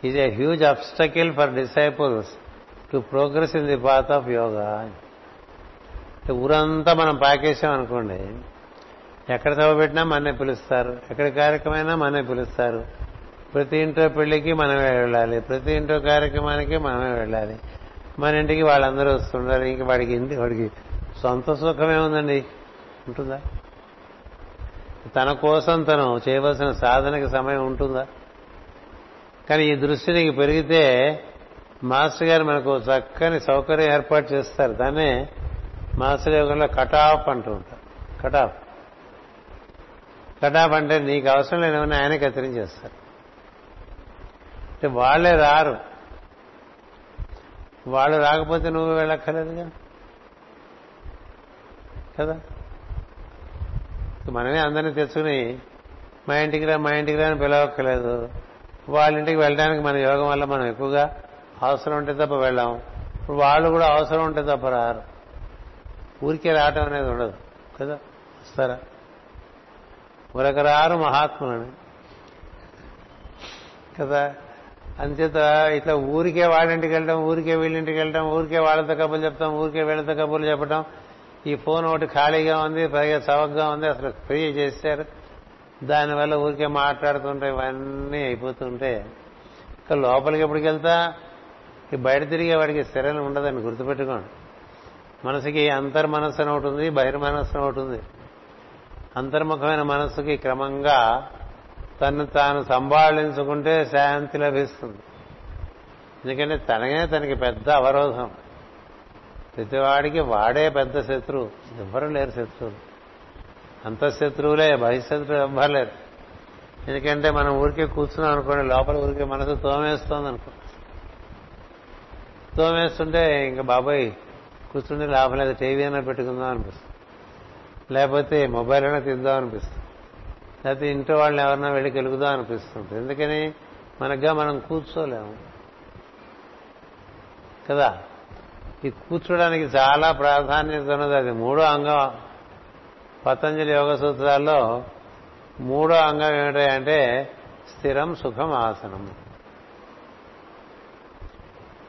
is a huge obstacle for disciples to progress in the path of yoga. ఊరంతా మనం పాకేశాం అనుకోండి, ఎక్కడ సభ పెట్టినా మన్నే పిలుస్తారు, ఎక్కడ కార్యక్రమైనా మన్నే పిలుస్తారు, ప్రతి ఇంట్లో పెళ్లికి మనమే వెళ్ళాలి, ప్రతి ఇంట్లో కార్యక్రమానికి మనమే వెళ్ళాలి, మన ఇంటికి వాళ్ళందరూ వస్తుండాలి. ఇంక వాడికి సొంత సుఖమే ఉందండి, ఉంటుందా? తన కోసం తను చేయవలసిన సాధనకి సమయం ఉంటుందా? కానీ ఈ దృష్టి నీకు పెరిగితే మాస్టర్ గారు మనకు చక్కని సౌకర్యం ఏర్పాటు చేస్తారు. దాన్నే మాస్టర్ యోగంలో కట్ ఆఫ్ అంటూ ఉంటారు. కట్ ఆఫ్ అంటే నీకు అవసరం లేనివన్నీ ఆయన కత్తిరించేస్తారు. అంటే వాళ్లే రారు, వాళ్ళు రాకపోతే నువ్వు వెళ్ళక్కర్లేదుగా కదా. మనమే అందరినీ తెచ్చుకుని మా ఇంటికి రా అని పిలవక్కర్లేదు. వాళ్ళ ఇంటికి వెళ్ళడానికి మన యోగం వల్ల మనం ఎక్కువగా అవసరం ఉంటే తప్ప వెళ్ళాం. ఇప్పుడు వాళ్ళు కూడా అవసరం ఉంటే తప్ప రారు, ఊరికే రావటం అనేది ఉండదు కదా. వస్తారా? ఊరక రారు మహాత్ములని కదా. అంచేత ఇట్లా ఊరికే వాళ్ళింటికి వెళ్ళడం, ఊరికే వీళ్ళింటికి వెళ్ళడం, ఊరికే వాళ్ళతో కబుర్లు చెప్తాం, ఊరికే వీళ్ళతో కబుర్లు చెప్పడం. ఈ ఫోన్ ఒకటి ఖాళీగా ఉంది, పైగా చవకగా ఉంది, అసలు ఫ్రీ చేశారు, దానివల్ల ఊరికే మాట్లాడుతుంటే ఇవన్నీ అయిపోతుంటే ఇక లోపలికి ఎప్పటికి వెళ్తా. ఈ బయట తిరిగే వాడికి స్థిరలు ఉండదని గుర్తుపెట్టుకోండి. మనసుకి అంతర్మనస్సు అని ఒకటి ఉంది, బహిర్మనస్సు అని ఒకటి ఉంది. అంతర్ముఖమైన మనస్సుకి క్రమంగా తను తాను సంభాళించుకుంటే శాంతి లభిస్తుంది. ఎందుకంటే తనకే తనకి పెద్ద అవరోధం. ప్రతివాడికి వాడే పెద్ద శత్రువు, ఎవ్వరూ లేరు శత్రువులు. అంత శత్రువులే, బహిశత్రువులు ఎవ్వరు లేరు. ఎందుకంటే మనం ఊరికే కూర్చున్నాం అనుకోండి, లోపల ఊరికే మనసు తోమేస్తోంది అనుకో. తోమేస్తుంటే ఇంకా బాబాయ్ కూర్చుంటే లాభం లేదు, టీవీ అయినా పెట్టుకుందాం అనిపిస్తుంది, లేకపోతే మొబైల్ అయినా తిందాం అనిపిస్తుంది, లేకపోతే ఇంట్లో వాళ్ళని ఎవరైనా వెళ్ళి కలుగుదాం అనిపిస్తుంది. ఎందుకని మనగ్గా మనం కూర్చోలేము కదా. ఈ కూర్చోడానికి చాలా ప్రాధాన్యత ఉన్నది. అది మూడో అంగం. పతంజలి యోగ సూత్రాల్లో మూడో అంగం ఏమిటంటే స్థిరం సుఖం ఆసనం.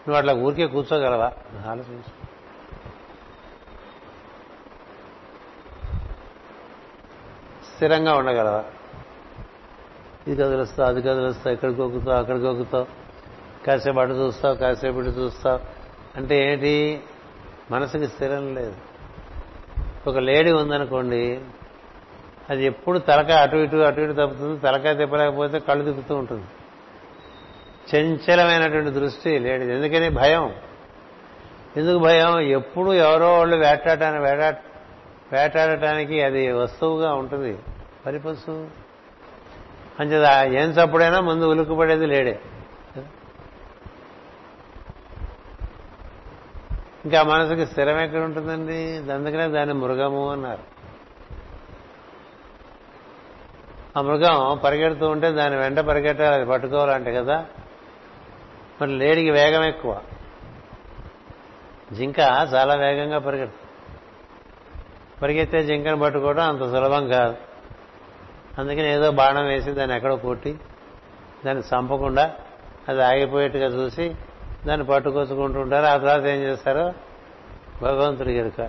నువ్వు అట్లా ఊరికే కూర్చోగలవా? ఆలోచించు. స్థిరంగా ఉండగలవా? ఇది కదులుస్తావు, అది కదులుస్తావు, ఇక్కడ గోకుతావు, అక్కడ గోకుతావు, కాసేపు అటు చూస్తావు, కాసేపు ఇటు చూస్తావు. అంటే ఏంటి? మనసుకి స్థిరం లేదు. ఒక లేడీ ఉందనుకోండి, అది ఎప్పుడు తలకాయ అటు ఇటు తప్పుతుంది. తలకాయ తిప్పలేకపోతే కళ్ళు తిప్పుతూ ఉంటుంది. చంచలమైనటువంటి దృష్టి లేడీది. ఎందుకని భయం? ఎందుకు భయం? ఎప్పుడు ఎవరో వాళ్ళు వేటాడటానికి అది వస్తువుగా ఉంటుంది, పరిపసు. అంటే ఏం చప్పుడైనా ముందు ఉలుక్కుపడేది లేడే. ఇంకా మనసుకి స్థిరం ఎక్కడ ఉంటుందండి? అందుకనే దాన్ని మృగము అన్నారు. ఆ మృగం పరిగెడుతూ ఉంటే దాని వెంట పరిగెట్టాలి, అది పట్టుకోవాలంటే కదా. మరి లేడికి వేగం ఎక్కువ, జింక చాలా వేగంగా పరిగెడుతుంది. పరిగెత్తే జింకను పట్టుకోవడం అంత సులభం కాదు. అందుకని ఏదో బాణం వేసి దాన్ని ఎక్కడో కొట్టి దాన్ని చంపకుండా అది ఆగిపోయేట్టుగా చూసి దాన్ని పట్టుకొచ్చుకుంటూ ఉంటారు. ఆ తర్వాత ఏం చేస్తారో భగవంతుడి ఎరుక.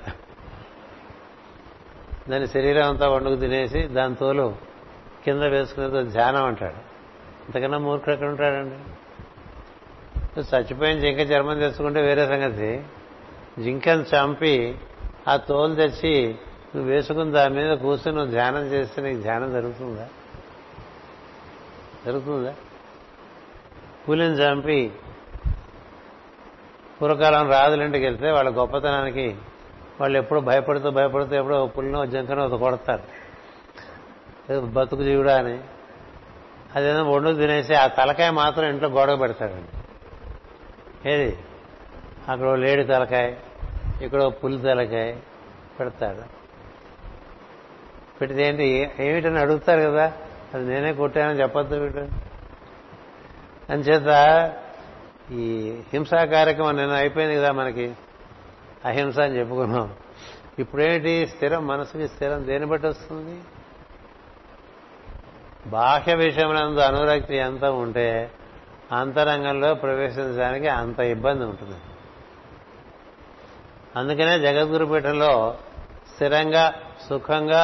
దాని శరీరం అంతా వండుకు తినేసి దాని తోలు కింద వేసుకునేది ధ్యానం అంటాడు. అంతకన్నా మూర్ఖుడు ఎక్కడ ఉంటాడండి? చచ్చిపోయిన జింక చర్మం తెచ్చుకుంటే వేరే సంగతి, జింకను చంపి ఆ తోలు తెచ్చి నువ్వు వేసుకుని దాని మీద కూర్చొని నువ్వు ధ్యానం చేస్తే నీకు ధ్యానం జరుగుతుందా? పులిని చంపి పూర్వకాలం రాజులింటికి వెళ్తే వాళ్ళ గొప్పతనానికి వాళ్ళు ఎప్పుడూ భయపడుతూ ఎప్పుడో పులినో జింకనో కొడతారు, బతుకు జీవుడా అని. అదేదో ఒండు తినేసి ఆ తలకాయ మాత్రం ఇంట్లో గోడకు పెడతాడండి. ఏది అక్కడ లేడి తలకాయ, ఇక్కడ పులి తలకాయ పెడతాడు. పెట్టిదేంటి ఏమిటని అడుగుతారు కదా, అది నేనే కొట్టానని చెప్పద్దు వీడు. అంచేత ఈ హింసా కార్యక్రమం నిన్న అయిపోయింది కదా మనకి, అహింస అని చెప్పుకున్నాం. ఇప్పుడేమిటి స్థిరం? మనసుకి స్థిరం దేని బట్టి వస్తుంది? బాహ్య విషయమునందు అనురక్తి ఎంత ఉంటే అంతరంగంలో ప్రవేశించడానికి అంత ఇబ్బంది ఉంటుంది. అందుకనే జగద్గురుపీఠంలో స్థిరంగా సుఖంగా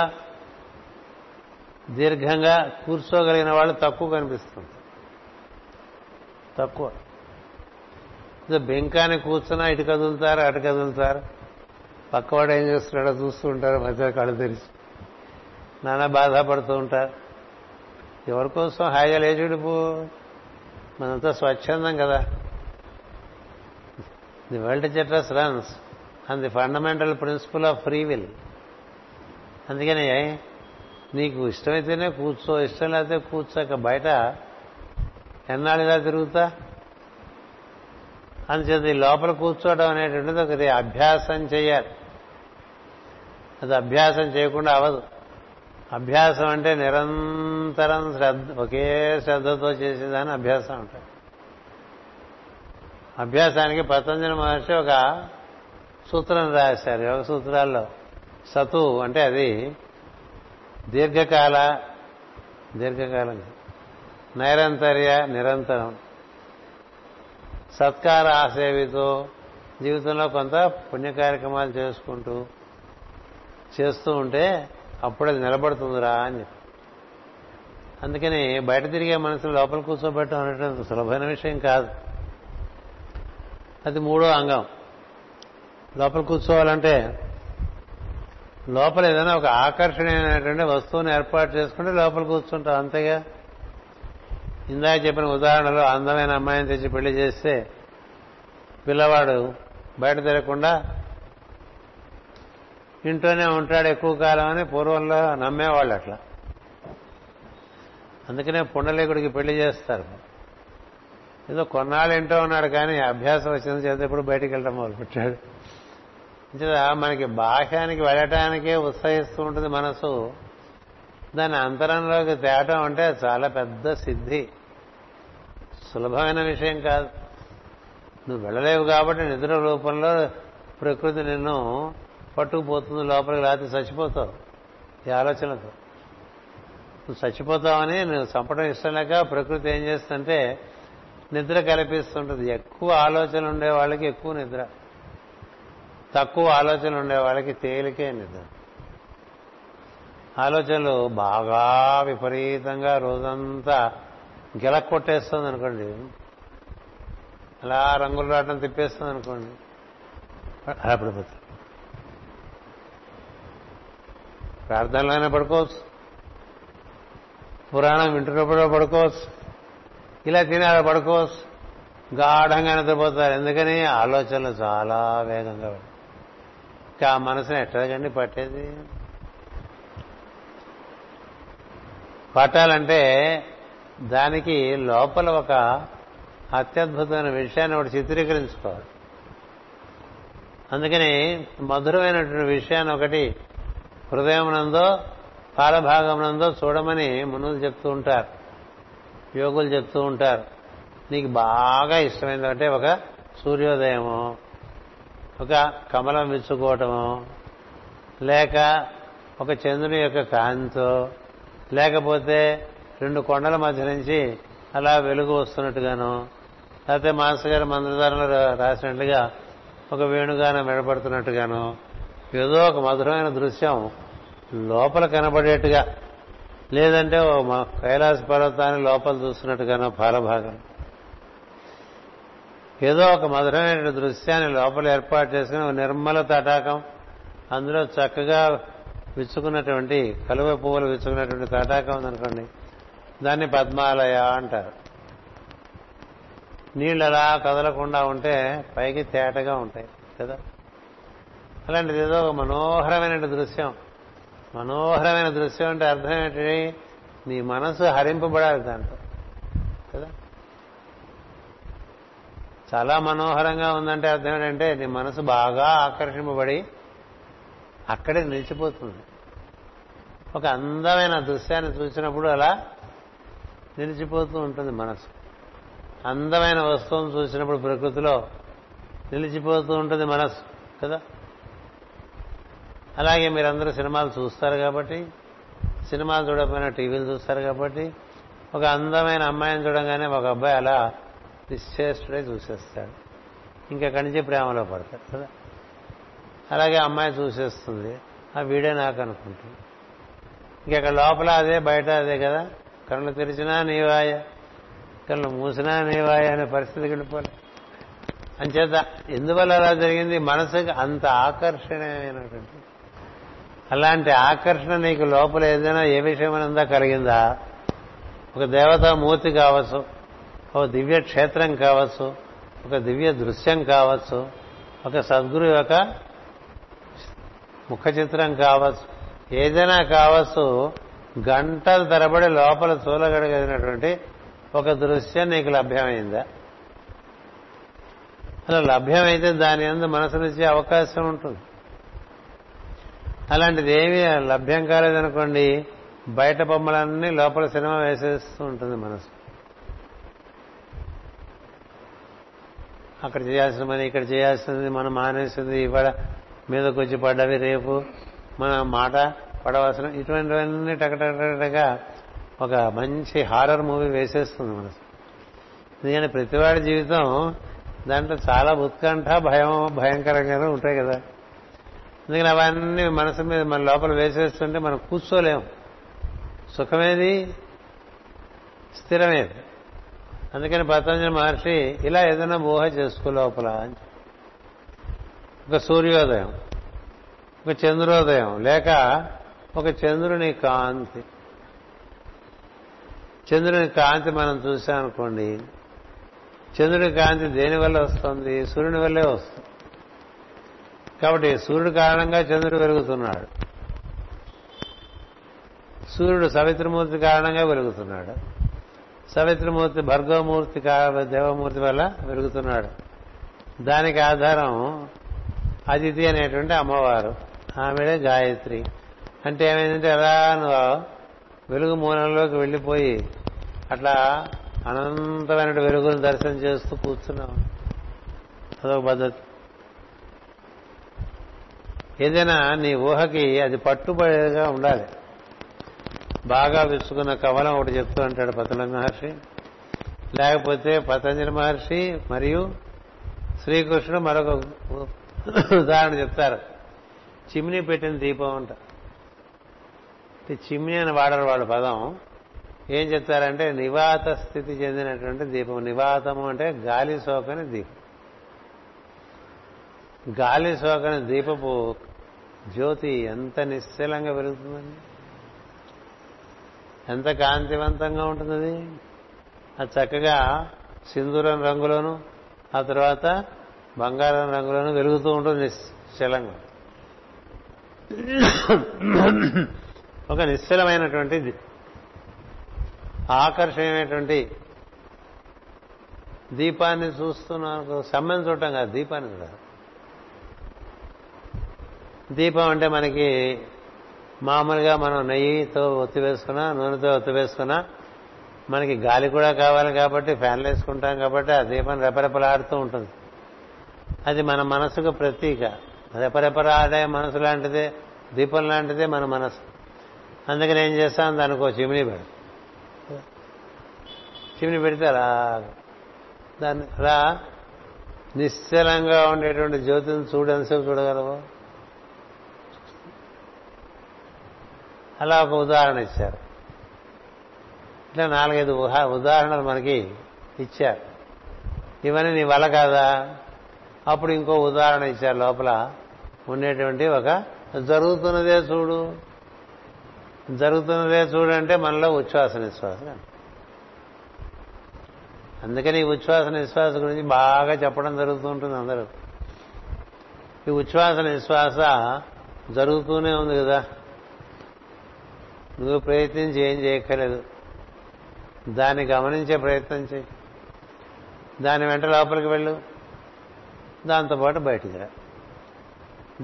దీర్ఘంగా కూర్చోగలిగిన వాళ్ళు తక్కువ కనిపిస్తుంది, తక్కువ. బెంకాని కూర్చున్నా ఇటు కదులుతారు అటు కదులుతారు, పక్కవాడు ఏం చేస్తున్నాడో చూస్తూ ఉంటారు, మధ్య కళ్ళు తెరిచి నానా బాధపడుతూ ఉంటారు. ఎవరి కోసం? హాయిగా లేచుడిపు, మనంతా స్వచ్ఛందం కదా. The world just runs and the fundamental principle of free will. అందుకని నీకు ఇష్టమైతేనే కూర్చో, ఇష్టం లేకపోతే కూర్చోక. బయట ఎన్నాళ్ళు ఇలా తిరుగుతా? అందుచేత ఈ లోపల కూర్చోవడం అనేటువంటిది ఒకటి అభ్యాసం చేయాలి. అది అభ్యాసం చేయకుండా అవదు. అభ్యాసం అంటే నిరంతరం ఒకే శ్రద్ధతో చేసేదాన్ని అభ్యాసం అంటారు. అభ్యాసానికి పతంజలి మహర్షి ఒక సూత్రం రాశారు యోగ సూత్రాల్లో. సతు అంటే అది దీర్ఘకాలం, నైరంతర్య నిరంతరం, సత్కార ఆసేవితో జీవితంలో కొంత పుణ్య కార్యక్రమాలు చేస్తూ ఉంటే అప్పుడు అది నిలబడుతుందిరా అని చెప్పి. అందుకని బయట తిరిగే మనసులు లోపల కూర్చోబెట్టడం అనేటువంటి సులభమైన విషయం కాదు. అది మూడో అంగం. లోపల కూర్చోవాలంటే లోపల ఏదైనా ఒక ఆకర్షణీయమైనటువంటి వస్తువుని ఏర్పాటు చేసుకుంటే లోపల కూర్చుంటాం, అంతేగా. ఇందాక చెప్పిన ఉదాహరణలో అందమైన అమ్మాయిని తెచ్చి పెళ్లి చేస్తే పిల్లవాడు బయట తిరగకుండా ఇంట్లోనే ఉంటాడు ఎక్కువ కాలం అని పూర్వంలో నమ్మేవాళ్ళు. అట్లా అందుకనే పుండలీకుడికి పెళ్లి చేస్తారు. ఏదో కొన్నాళ్ళు ఇంట్లో ఉన్నాడు కానీ అభ్యాసం వచ్చిన చేత ఇప్పుడు బయటికి వెళ్ళడం మొదలుపెట్టాడు. అంచేత మనకి బాహ్యానికి వెళ్ళటానికే ఉత్సాహిస్తూ ఉంటుంది మనసు. దాని అంతరంలోకి తేటం అంటే చాలా పెద్ద సిద్ధి, సులభమైన విషయం కాదు. నువ్వు వెళ్ళలేవు కాబట్టి నిద్ర రూపంలో ప్రకృతి నిన్ను పట్టుకుపోతుంది లోపలికి, రాత్రి చచ్చిపోతావు ఈ ఆలోచనతో. నువ్వు చచ్చిపోతావని నువ్వు చంపడం ఇష్టం లేక ప్రకృతి ఏం చేస్తుందంటే నిద్ర కల్పిస్తుంటుంది. ఎక్కువ ఆలోచనలు ఉండే వాళ్ళకి ఎక్కువ నిద్ర, తక్కువ ఆలోచనలు ఉండే వాళ్ళకి తేలికే నిద్ర. ఆలోచనలు బాగా విపరీతంగా రోజంతా గెలక్కొట్టేస్తుంది అనుకోండి, అలా రంగులు రాటం తిప్పేస్తుంది అనుకోండి, అలా పడిపోతుంది. ప్రార్థనలో అయినా పడుకోవచ్చు, పురాణం వింటున్నప్పుడు పడుకోవచ్చు, ఇలా తినాలి పడుకోవచ్చు, గాఢంగా నిద్రపోతారు. ఎందుకని ఆలోచనలు చాలా వేగంగా పడి ఆ మనసుని ఎట్టదండి పట్టేది. పట్టాలంటే దానికి లోపల ఒక అత్యద్భుతమైన విషయాన్ని ఒకటి చిత్రీకరించుకోవాలి. అందుకని మధురమైనటువంటి విషయాన్ని ఒకటి హృదయమునందో పాలభాగమునందో చూడమని మునులు చెప్తూ ఉంటారు, యోగులు చెప్తూ ఉంటారు. నీకు బాగా ఇష్టమైందంటే ఒక సూర్యోదయము, ఒక కమలం విచ్చుకోవటము, లేక ఒక చంద్రుని యొక్క కాంతో, లేకపోతే రెండు కొండల మధ్య నుంచి అలా వెలుగు వస్తున్నట్టుగాను, లేకపోతే మాస్టర్ గారు మంత్రధారణలో రాసినట్లుగా ఒక వేణుగానం వినపడుతున్నట్టుగాను, ఏదో ఒక మధురమైన దృశ్యం లోపల కనబడేట్టుగా, లేదంటే ఓ కైలాస పర్వతాన్ని లోపల చూస్తున్నట్టుగాను పాలభాగం, ఏదో ఒక మధురమైన దృశ్యాన్ని లోపల ఏర్పాటు చేసుకుని ఒక నిర్మల తటాకం, అందులో చక్కగా విచ్చుకున్నటువంటి కలువ పువ్వులు విచ్చుకున్నటువంటి తటాకం ఉందనుకోండి, దాన్ని పద్మాలయ అంటారు. నీళ్ళు అలా కదలకుండా ఉంటే పైకి తేటగా ఉంటాయి కదా. అలాంటిది ఏదో ఒక మనోహరమైన దృశ్యం అంటే అర్థం ఏంటి? నీ మనసు హరింపబడాలి దాంట్లో కదా. చాలా మనోహరంగా ఉందంటే అర్థం ఏంటంటే నీ మనసు బాగా ఆకర్షింపబడి అక్కడే నిలిచిపోతుంది. ఒక అందమైన దృశ్యాన్ని చూసినప్పుడు అలా నిలిచిపోతూ ఉంటుంది మనసు. అందమైన వస్తువును చూసినప్పుడు ప్రకృతిలో నిలిచిపోతూ ఉంటుంది మనసు కదా. అలాగే మీరందరూ సినిమాలు చూస్తారు కాబట్టి, సినిమాలు చూడకపోయినా టీవీలు చూస్తారు కాబట్టి, ఒక అందమైన అమ్మాయిని చూడగానే ఒక అబ్బాయి అలా నిశ్చేష్టుడే చూసేస్తాడు, ఇంకా అక్కడి నుంచి ప్రేమలో పడతాడు కదా. అలాగే అమ్మాయి చూసేస్తుంది, ఆ వీడే నాకు అనుకుంటుంది, ఇంకక్కడ లోపల అదే బయట అదే కదా. కళ్ళు తెరిచినా నీవాయ, కళ్ళు మూసినా నీవాయ అనే పరిస్థితికి వెళ్ళిపోలే. అంచేత ఎందువల్ల అలా జరిగింది? మనసుకి అంత ఆకర్షణీయమైనటువంటి అలాంటి ఆకర్షణ నీకు లోపల ఏదైనా ఏ విషయమైనా కలిగిందా? ఒక దేవతామూర్తి కావచ్చు, ఒక దివ్య క్షేత్రం కావచ్చు, ఒక దివ్య దృశ్యం కావచ్చు, ఒక సద్గురు యొక్క ముఖ చిత్రం కావచ్చు, ఏదైనా కావచ్చు. గంటల తరబడి లోపల చూలగలిగినటువంటి ఒక దృశ్యం నీకు లభ్యమైందా? అలా లభ్యమైతే దాని యందు మనసునిచ్చే అవకాశం ఉంటుంది. అలాంటిది ఏమీ లభ్యం కాలేదనుకోండి, బయట బొమ్మలన్నీ లోపల సినిమా వేసేస్తూ ఉంటుంది మనసు. అక్కడ చేయాల్సిన పని, ఇక్కడ చేయాల్సింది మనం మానేసింది, ఇవాళ మీదకు వచ్చి పడ్డవి, రేపు మన మాట పడవలసిన, ఇటువంటివన్నీ టకటకటగా ఒక మంచి హారర్ మూవీ వేసేస్తుంది మనసు. ఎందుకంటే ప్రతివాడి జీవితం దాంట్లో చాలా ఉత్కంఠ, భయంకరంగానే ఉంటాయి కదా. ఎందుకని అవన్నీ మనసు మీద మన లోపల వేసేస్తుంటే మనం కూర్చోలేము. సుఖమేది, స్థిరమేది. అందుకని పతంజలి మహర్షి ఇలా ఏదైనా ఊహ చేసుకో లోపల. ఒక సూర్యోదయం, ఒక చంద్రోదయం, లేక ఒక చంద్రుని కాంతి. చంద్రుని కాంతి మనం చూసామనుకోండి, చంద్రుని కాంతి దేనివల్ల వస్తుంది? సూర్యుని వల్లే వస్తుంది. కాబట్టి సూర్యుడు కారణంగా చంద్రుడు వెలుగుతున్నాడు, సూర్యుడు సవిత్రమూర్తి కారణంగా వెలుగుతున్నాడు, సవిత్రమూర్తి భర్గవమూర్తి దేవమూర్తి వల్ల వెలుగుతున్నాడు. దానికి ఆధారం అదితి అనేటువంటి అమ్మవారు, ఆమెడే గాయత్రి. అంటే ఏమైందంటే అలా నువ్వు వెలుగు మూలంలోకి వెళ్ళిపోయి అట్లా అనంతమైన వెలుగును దర్శనం చేస్తూ కూర్చున్నావు. అదొక పద్ధతి. ఏదైనా నీ ఊహకి అది పట్టుబడేగా ఉండాలి. బాగా విసుకున్న కవలం ఒకటి చెప్తూ అంటాడు పతంజలి మహర్షి, లేకపోతే పతంజలి మహర్షి మరియు శ్రీకృష్ణుడు మరొక ఉదాహరణ చెప్తారు. చిమ్నీ పెట్టిన దీపం అంట. చిమ్నీ అని వాడరు వాళ్ళ పదం. ఏం చెప్తారంటే నివాత స్థితి చెందినటువంటి దీపం. నివాతము అంటే గాలి సోకని దీపం. గాలి సోకని దీపపు జ్యోతి ఎంత నిశ్చలంగా వెలుగుతుందండి, ఎంత కాంతివంతంగా ఉంటుంది అది. అది చక్కగా సింధూరం రంగులోను, ఆ తర్వాత బంగారం రంగులోను వెలుగుతూ ఉంటుంది నిశ్చలంగా. ఒక నిశ్చలమైనటువంటి ఆకర్షణీయమైనటువంటి దీపాన్ని చూస్తున్నాను. సమ్మెను చూడటం కాదు, దీపాన్ని చూడాలి. దీపం అంటే మనకి మామూలుగా మనం నెయ్యితో ఒత్తి వేసుకున్నా, నూనెతో ఒత్తి వేసుకున్నా మనకి గాలి కూడా కావాలి కాబట్టి ఫ్యాన్లు వేసుకుంటాం కాబట్టి ఆ దీపం రెపరెపలాడుతూ ఉంటుంది. అది మన మనసుకు ప్రతీక. రెపరెపలాడే మనసు లాంటిదే, దీపం లాంటిదే మన మనసు. అందుకని ఏం చేస్తాం, దానికి ఒక చిమ్నీ పెడతాం. చిమ్ని పెడితే అలా దాన్ని అలా నిశ్చలంగా ఉండేటువంటి జ్యోతిని చూడనిసేపు చూడగలవు. అలా ఒక ఉదాహరణ ఇచ్చారు. ఇట్లా నాలుగైదు ఉదాహరణలు మనకి ఇచ్చారు. ఇవన్నీ నీ వల్ల కాదా? అప్పుడు ఇంకో ఉదాహరణ ఇచ్చారు. లోపల ఉండేటువంటి ఒక జరుగుతున్నదే చూడు. జరుగుతున్నదే చూడంటే మనలో ఉచ్ఛ్వాస నిశ్వాసం. అందుకని ఈ ఉచ్ఛ్వాస నిశ్వాస గురించి బాగా చెప్పడం జరుగుతూ ఉంటుంది అందరూ. ఈ ఉచ్ఛ్వాస నిశ్వాస జరుగుతూనే ఉంది కదా, నువ్వు ప్రయత్నించి ఏం చేయక్కర్లేదు. దాన్ని గమనించే ప్రయత్నం చేయి, దాని వెంట లోపలికి వెళ్ళు, దాంతోపాటు బయటికి రా.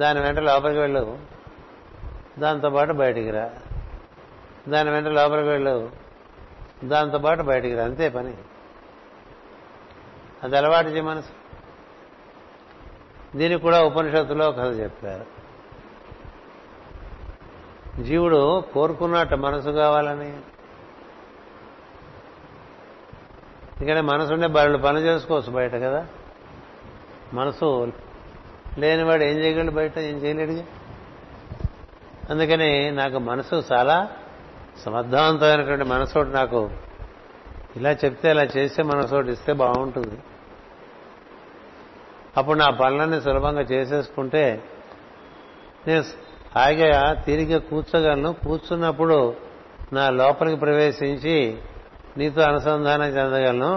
దాని వెంట లోపలికి వెళ్ళు, దాంతోపాటు బయటికి రా. దాని వెంట లోపలికి వెళ్ళు, దాంతోపాటు బయటికి రా, అంతే పని. అది అలవాటు చేయ మనసు. దీనికి కూడా ఉపనిషత్తులో కథ చెప్పారు. జీవుడు కోరుకున్నట్టు మనసు కావాలని, ఎందుకంటే మనసుండే వాళ్ళు పని చేసుకోవచ్చు బయట కదా. మనసు లేనివాడు ఏం చేయగలడు బయట? ఏం చేయలేడుగా. అందుకని నాకు మనసు చాలా సమర్థవంతమైనటువంటి మనసోటి, నాకు ఇలా చెప్తే ఇలా చేస్తే మనసోటి ఇస్తే బాగుంటుంది, అప్పుడు నా పనులన్నీ సులభంగా చేసేసుకుంటే నేను హాయిగా తీరిక కూర్చోగలను, కూర్చున్నప్పుడు నా లోపలికి ప్రవేశించి నీతో అనుసంధానం చెందగలను.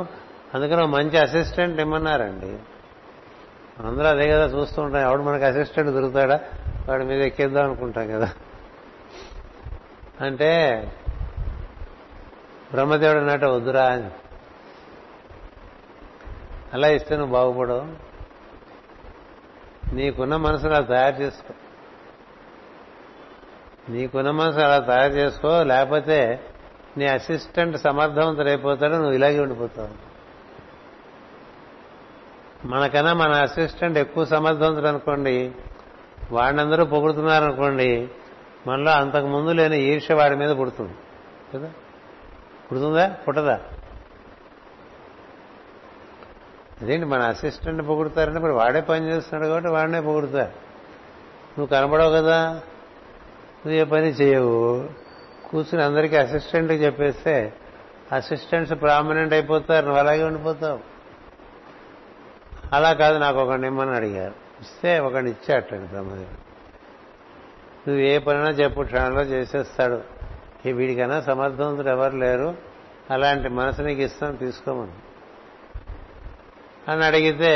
అందుకని మంచి అసిస్టెంట్ ఇమ్మన్నారండి. అందరూ అదే కదా చూస్తూ ఉంటాం, ఎవడు మనకు అసిస్టెంట్ దొరుకుతాడా, వాడి మీద ఎక్కేద్దాం అనుకుంటాం కదా. అంటే బ్రహ్మదేవుడు అన్నట్టు వద్దురా అని, అలా ఇస్తే నువ్వు బాగుపడవు. నీకున్న మనసును అలా తయారు చేసుకో, లేకపోతే నీ అసిస్టెంట్ సమర్థవంతుడైపోతాడు, నువ్వు ఇలాగే ఉండిపోతావు. మనకన్నా మన అసిస్టెంట్ ఎక్కువ సమర్థవంతుడు అనుకోండి, వాడినందరూ పొగుడుతున్నారనుకోండి, మనలో అంతకుముందు లేని ఈర్ష్య వాడి మీద పుడుతుంది కదా. పుట్టదా? అదేంటి మన అసిస్టెంట్ పొగుడుతారంటే మరి వాడే పని చేస్తున్నాడు కాబట్టి వాడినే పొగుడుతారు. నువ్వు కనబడవు కదా, నువ్వు ఏ పని చేయవు, కూర్చుని అందరికీ అసిస్టెంట్కి చెప్పేస్తే అసిస్టెంట్స్ ప్రామినెంట్ అయిపోతారు, నువ్వు అలాగే ఉండిపోతావు. అలా కాదు, నాకు ఒకడిని ఇమ్మని అడిగారు, ఇస్తే ఒకడిని ఇచ్చేటండి బ్రహ్మదేవుడు. నువ్వు ఏ పనైనా చెప్పు, క్షణంలో చేసేస్తాడు, ఈ వీడికైనా సమర్థవంతులు ఎవరు లేరు, అలాంటి మనసు నీకు ఇస్తాం తీసుకోమని అని అడిగితే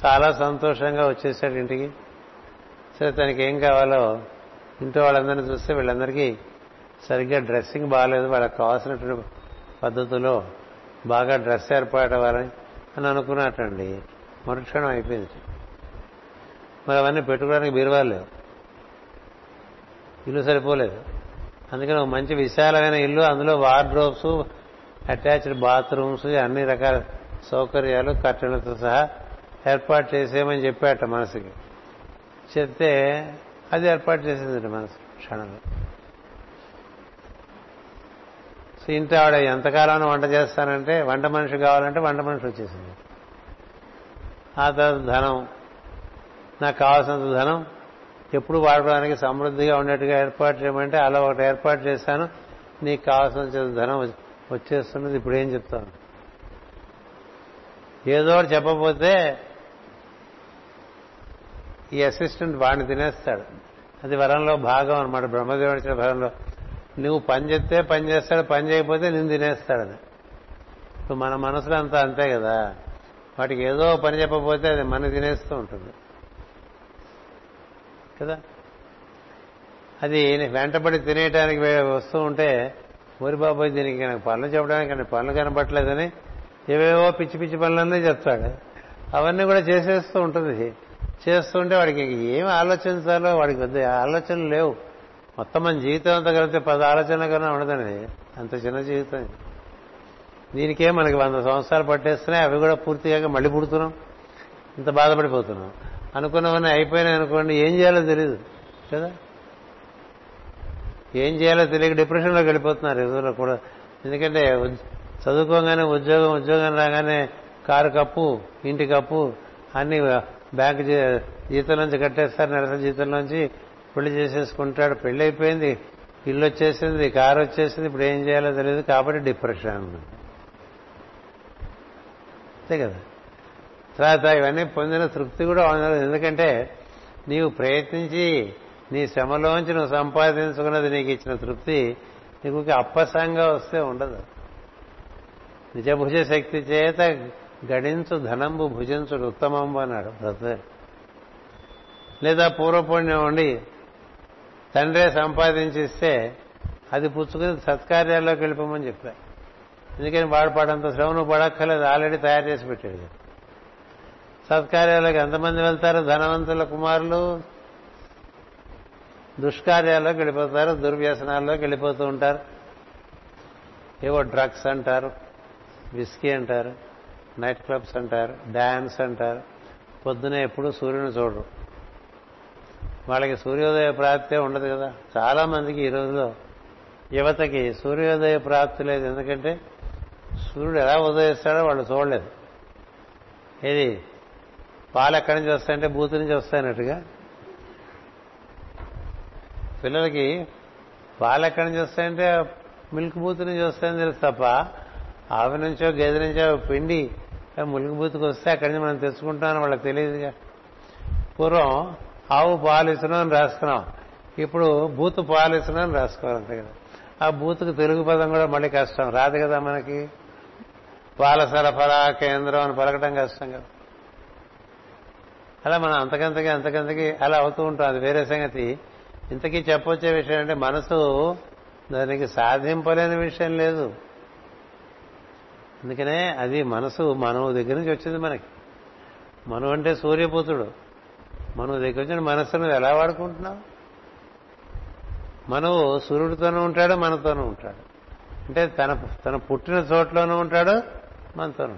చాలా సంతోషంగా వచ్చేసాడు ఇంటికి. సరే తనకి ఏం కావాలో ఇంట్లో వాళ్ళందరినీ చూస్తే వీళ్ళందరికీ సరిగ్గా డ్రెస్సింగ్ బాగాలేదు, వాళ్ళకి కావాల్సినటువంటి పద్ధతిలో బాగా డ్రెస్ ఏర్పాటు అవ్వాలని అని అనుకున్నట్టండి. మరుక్షణం అయిపోయింది. మరి అవన్నీ పెట్టుకోవడానికి బీరువాలు లేవు, ఇల్లు సరిపోలేదు. అందుకని ఒక మంచి విశాలమైన ఇల్లు, అందులో వార్డ్రోబ్స్, అటాచ్డ్ బాత్రూమ్స్, అన్ని రకాల సౌకర్యాలు కట్టెలతో సహా ఏర్పాటు చేసేయమని చెప్పాట మనసుకి. చెప్తే అది ఏర్పాటు చేసిందండి మనసు క్షణంలో. సో ఇంటి ఆవిడ ఎంతకాలం వంట చేస్తానంటే వంట మనిషి కావాలంటే వంట మనిషి వచ్చేసింది. ఆ తర్వాత ధనం, నాకు కావాల్సినంత ధనం ఎప్పుడు వాడుకోవడానికి సమృద్ధిగా ఉండేట్టుగా ఏర్పాటు చేయమంటే అలా ఒకటి ఏర్పాటు చేశాను, నీకు కావాల్సిన ధనం వచ్చేస్తున్నది. ఇప్పుడు ఏం చెప్తాను? ఏదో చెప్పబోతే ఈ అసిస్టెంట్ వాడిని తినేస్తాడు. అది వరంలో భాగం అనమాట, బ్రహ్మదేవుడి ఇచ్చిన వరంలో. నువ్వు పని చెప్తే పని చేస్తాడు, పని చేయకపోతే నేను తినేస్తాడు. అది ఇప్పుడు మన మనసులో అంతా అంతే కదా, వాటికి ఏదో పని చెప్పబోతే అది మన తినేస్తూ ఉంటుంది కదా. అది వెంటబడి తినేయటానికి వస్తూ ఉంటే ఓరి బాబోయ్ దీనికి నాకు పనులు చెప్పడానికి కానీ పనులు కనబట్టలేదని ఏవేవో పిచ్చి పిచ్చి పనులన్నీ చెప్తాడు. అవన్నీ కూడా చేసేస్తూ ఉంటుంది. చేస్తుంటే వాడికి ఏమి ఆలోచించాలో వాడికి పెద్ద ఆలోచనలు లేవు. మొత్తం మన జీవితం అంతా కలిపితే 10 ఆలోచన కన్నా ఉండదండి, అంత చిన్న జీవితం. దీనికే మనకి 100 సంవత్సరాలు పట్టేస్తున్నాయి, అవి కూడా పూర్తిగా మళ్ళీ పుడుతున్నాం, ఇంత బాధపడిపోతున్నాం. అనుకున్నవన్నీ అయిపోయినాయి అనుకోండి, ఏం చేయాలో తెలియదు కదా. ఏం చేయాలో తెలియక డిప్రెషన్లోకి వెళ్ళిపోతున్నారు రోజుల్లో కూడా. ఎందుకంటే చదువుకోగానే ఉద్యోగం రాగానే కారు కప్పు, ఇంటి కప్పు, అన్ని బ్యాంకు జీతంలోంచి కట్టేస్తారు, నెలసరి జీతంలోంచి. పెళ్లి చేసేసుకుంటాడు, పెళ్లి అయిపోయింది, ఇల్లు వచ్చేసింది, కారు వచ్చేసింది, ఇప్పుడు ఏం చేయాలో తెలియదు, కాబట్టి డిప్రెషన్ అంతే కదా. తర్వాత ఇవన్నీ పొందిన తృప్తి కూడా ఉండదు, ఎందుకంటే నీవు ప్రయత్నించి నీ శ్రమలోంచి నువ్వు సంపాదించుకున్నది నీకు ఇచ్చిన తృప్తి నీకు అప్పసంగా వస్తే ఉండదు. నిజభుజ శక్తి చేత గడించు ధనంబు భుజించుడు ఉత్తమంబు అన్నాడు బ్రహ్మదేవుడు. లేదా పూర్వపుణ్యం ఉండి తండ్రే సంపాదించిస్తే అది పుచ్చుకుని సత్కార్యాల్లోకి వెళ్ళిపోమని చెప్పారు. ఎందుకని వాడు పడంత శ్రమ నువ్వు పడక్కర్లేదు, ఆల్రెడీ తయారు చేసి పెట్టాడు. సత్కార్యాలకు ఎంతమంది వెళ్తారు? ధనవంతుల కుమారులు, దుష్కార్యాల్లోకి వెళ్ళిపోతారు, దుర్వ్యసనాల్లోకి వెళ్ళిపోతూ ఉంటారు. ఏవో డ్రగ్స్ అంటారు, విస్కీ అంటారు, నైట్ క్లబ్స్ అంటారు, డ్యాన్స్ అంటారు. పొద్దునే ఎప్పుడు సూర్యుని చూడరు, వాళ్ళకి సూర్యోదయ ప్రాప్తే ఉండదు కదా. చాలామందికి ఈ రోజులో యువతకి సూర్యోదయ ప్రాప్తి లేదు. ఎందుకంటే సూర్యుడు ఎలా ఉదయిస్తాడో వాళ్ళు చూడలేదు. ఇది పాలు ఎక్కడి నుంచి వస్తాయంటే బూతు నుంచి వస్తాయన్నట్టుగా పిల్లలకి పాలు ఎక్కడి నుంచి వస్తాయంటే మిల్క్ బూతు నుంచి వస్తాయని తెలుసు తప్ప ఆవి నుంచో గేదె నుంచో పిండి మిల్క్ బూతుకు వస్తే అక్కడి నుంచి మనం తెచ్చుకుంటామని వాళ్ళకి తెలియదుగా. పూర్వం ఆవు పాలు ఇస్తున్నామని రాసుకున్నాం, ఇప్పుడు బూతు పాలు ఇస్తున్నామని రాసుకోవాలంతే కదా. ఆ బూతుకు తెలుగు పదం కూడా మళ్ళీ కష్టం రాదు కదా మనకి. పాల సరఫరా కేంద్రం అని పలకటం కష్టం కదా. అలా మనం అంతకంతకి అలా అవుతూ ఉంటాం. అది వేరే సంగతి. ఇంతకీ చెప్పొచ్చే విషయం అంటే మనసు దానికి సాధింపలేని విషయం లేదు. అందుకనే అది మనసు మనువు దగ్గర నుంచి వచ్చింది మనకి. మనువు అంటే సూర్యపుత్రుడు. మనువు దగ్గర నుంచి మనస్సు నువ్వు ఎలా వాడుకుంటున్నావు? మనువు సూర్యుడితోనూ ఉంటాడు, మనతోనూ ఉంటాడు. అంటే తన పుట్టిన చోట్లోనూ ఉంటాడు, మనతోనూ.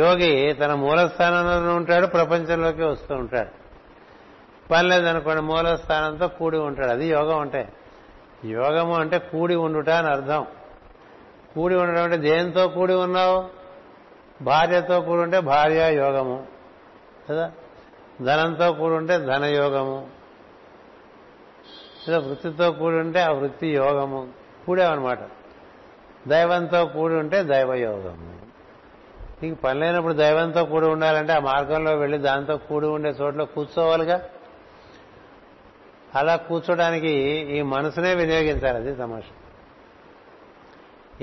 యోగి తన మూలస్థానంలోనూ ఉంటాడు, ప్రపంచంలోకి వస్తూ ఉంటాడు. పని లేదనుకోండి మూలస్థానంతో కూడి ఉంటాడు. అది యోగం. అంటే యోగము అంటే కూడి ఉండుట అని అర్థం. కూడి ఉండడం అంటే దేంతో కూడి ఉన్నావు? భార్యతో కూడి ఉంటే భార్య యోగము కదా, ధనంతో కూడి ఉంటే ధనయోగము, వృత్తితో కూడి ఉంటే ఆ వృత్తి యోగము, కూడామన్నమాట. దైవంతో కూడి ఉంటే దైవయోగము. నీకు పని లేనప్పుడు దైవంతో కూడి ఉండాలంటే ఆ మార్గంలో వెళ్ళి దాంతో కూడి ఉండే చోట్ల కూర్చోవాలిగా. అలా కూర్చోడానికి ఈ మనసునే వినియోగించాలి. అది తమాషా.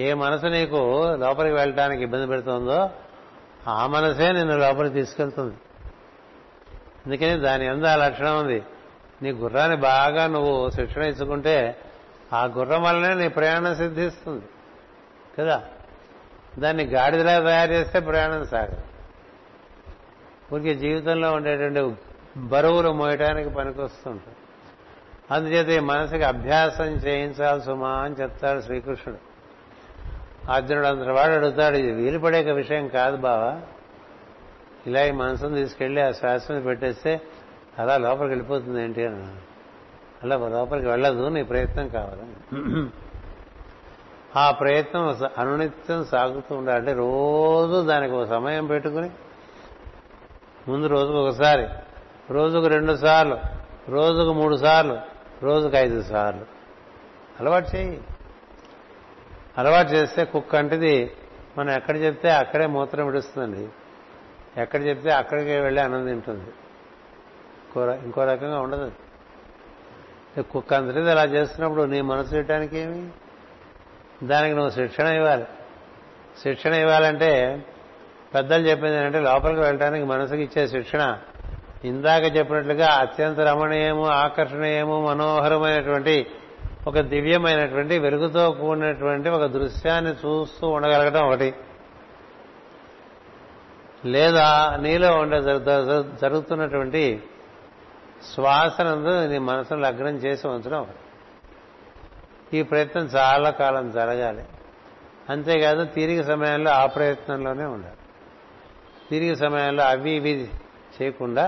ఏ మనసు నీకు లోపలికి వెళ్ళటానికి ఇబ్బంది పెడుతుందో ఆ మనసే నిన్ను లోపలికి తీసుకెళ్తుంది. అందుకని దాని యందు ఆ లక్షణం ఉంది. నీ గుర్రాన్ని బాగా నువ్వు శిక్షణ ఇచ్చుకుంటే ఆ గుర్రం వల్లనే నీ ప్రయాణం సిద్ధిస్తుంది కదా. దాన్ని గాడిదలా తయారు చేస్తే ప్రయాణం సాగదు. ఊరికి జీవితంలో ఉండేటువంటి బరువులు మోయటానికి పనికొస్తుంటాయి. అందుచేత ఈ మనసుకి అభ్యాసం చేయించాలి సుమా అని చెప్తాడు శ్రీకృష్ణుడు. అర్జునుడు అంత వాడు అడుగుతాడు, ఇది వీలు పడే విషయం కాదు బావా, ఇలా ఈ మనసును తీసుకెళ్లి ఆ శ్వాసను పెట్టేస్తే అలా లోపలికి వెళ్ళిపోతుంది ఏంటి అని. అలా లోపలికి వెళ్ళదు, నీ ప్రయత్నం కావాలని. ఆ ప్రయత్నం అనునిత్యం సాగుతూ ఉండాలి. అంటే రోజు దానికి ఒక సమయం పెట్టుకుని, ముందు రోజుకు ఒకసారి, రోజుకు 2 సార్లు, రోజుకు 3 సార్లు, రోజుకు 5 సార్లు అలవాటు చేయి. అలవాటు చేస్తే కుక్క అంటిది మనం ఎక్కడ చెప్తే అక్కడే మూత్రం విడుస్తుందండి, ఎక్కడ చెప్తే అక్కడికి వెళ్ళి అన్నం తింటుంది. ఇంకో రకంగా ఉండదు. కుక్క అంతటిది అలా చేస్తున్నప్పుడు నీ మనసు చేయటానికి ఏమి? దానికి నువ్వు శిక్షణ ఇవ్వాలి. శిక్షణ ఇవ్వాలంటే పెద్దలు చెప్పింది ఏంటంటే లోపలికి వెళ్ళడానికి మనసుకి ఇచ్చే శిక్షణ ఇందాక చెప్పినట్లుగా అత్యంత రమణీయము, ఆకర్షణీయము, మనోహరమైనటువంటి ఒక దివ్యమైనటువంటి వెలుగుతో కూడినటువంటి ఒక దృశ్యాన్ని చూస్తూ ఉండగలగడం ఒకటి. లేదా నీలో ఉండే జరుగుతున్నటువంటి శ్వాసనందు నీ మనసును లగ్నం చేసి ఉంచడం ఒకటి. ఈ ప్రయత్నం చాలా కాలం జరగాలి. అంతేకాదు తీరిక సమయంలో ఆ ప్రయత్నంలోనే ఉండాలి. తీరిక సమయంలో అవి ఇవి చేయకుండా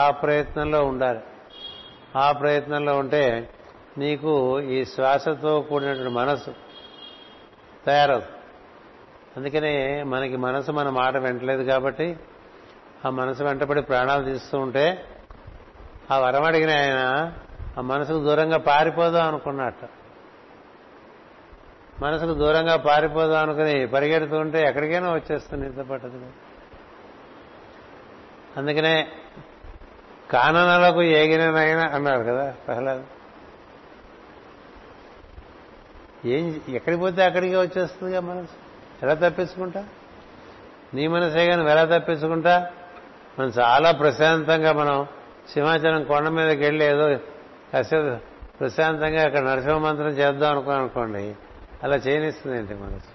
ఆ ప్రయత్నంలో ఉండాలి. ఆ ప్రయత్నంలో ఉంటే నీకు ఈ శ్వాసతో కూడినటువంటి మనసు తయారవుతుంది. అందుకనే మనకి మనసు మన మాట వెంటలేదు కాబట్టి ఆ మనసు వెంటబడి ప్రాణాలు తీస్తూ ఉంటే ఆ వరం అడిగిన ఆయన ఆ మనసుకు దూరంగా పారిపోదాం అనుకున్నట్టు. మనసుకు దూరంగా పారిపోదాం అనుకుని పరిగెడుతూ ఉంటే ఎక్కడికైనా వచ్చేస్తుంది, ఇంత పట్టదు. అందుకనే కాననలకు ఏగిననైనా అన్నారు కదా ప్రహ్లాదు. ఏం ఎక్కడికి పోతే అక్కడికే వచ్చేస్తుందిగా మనసు. ఎలా తప్పించుకుంటా? నీ మనసే కానీ ఎలా తప్పించుకుంటా? మనం చాలా ప్రశాంతంగా మనం సింహాచలం కొండ మీదకి వెళ్ళి ఏదో కాసేపు ప్రశాంతంగా అక్కడ నరసింహ మంత్రం చేద్దాం అనుకున్నాం అనుకోండి, అలా చేయనిస్తుంది ఏంటి మనసు?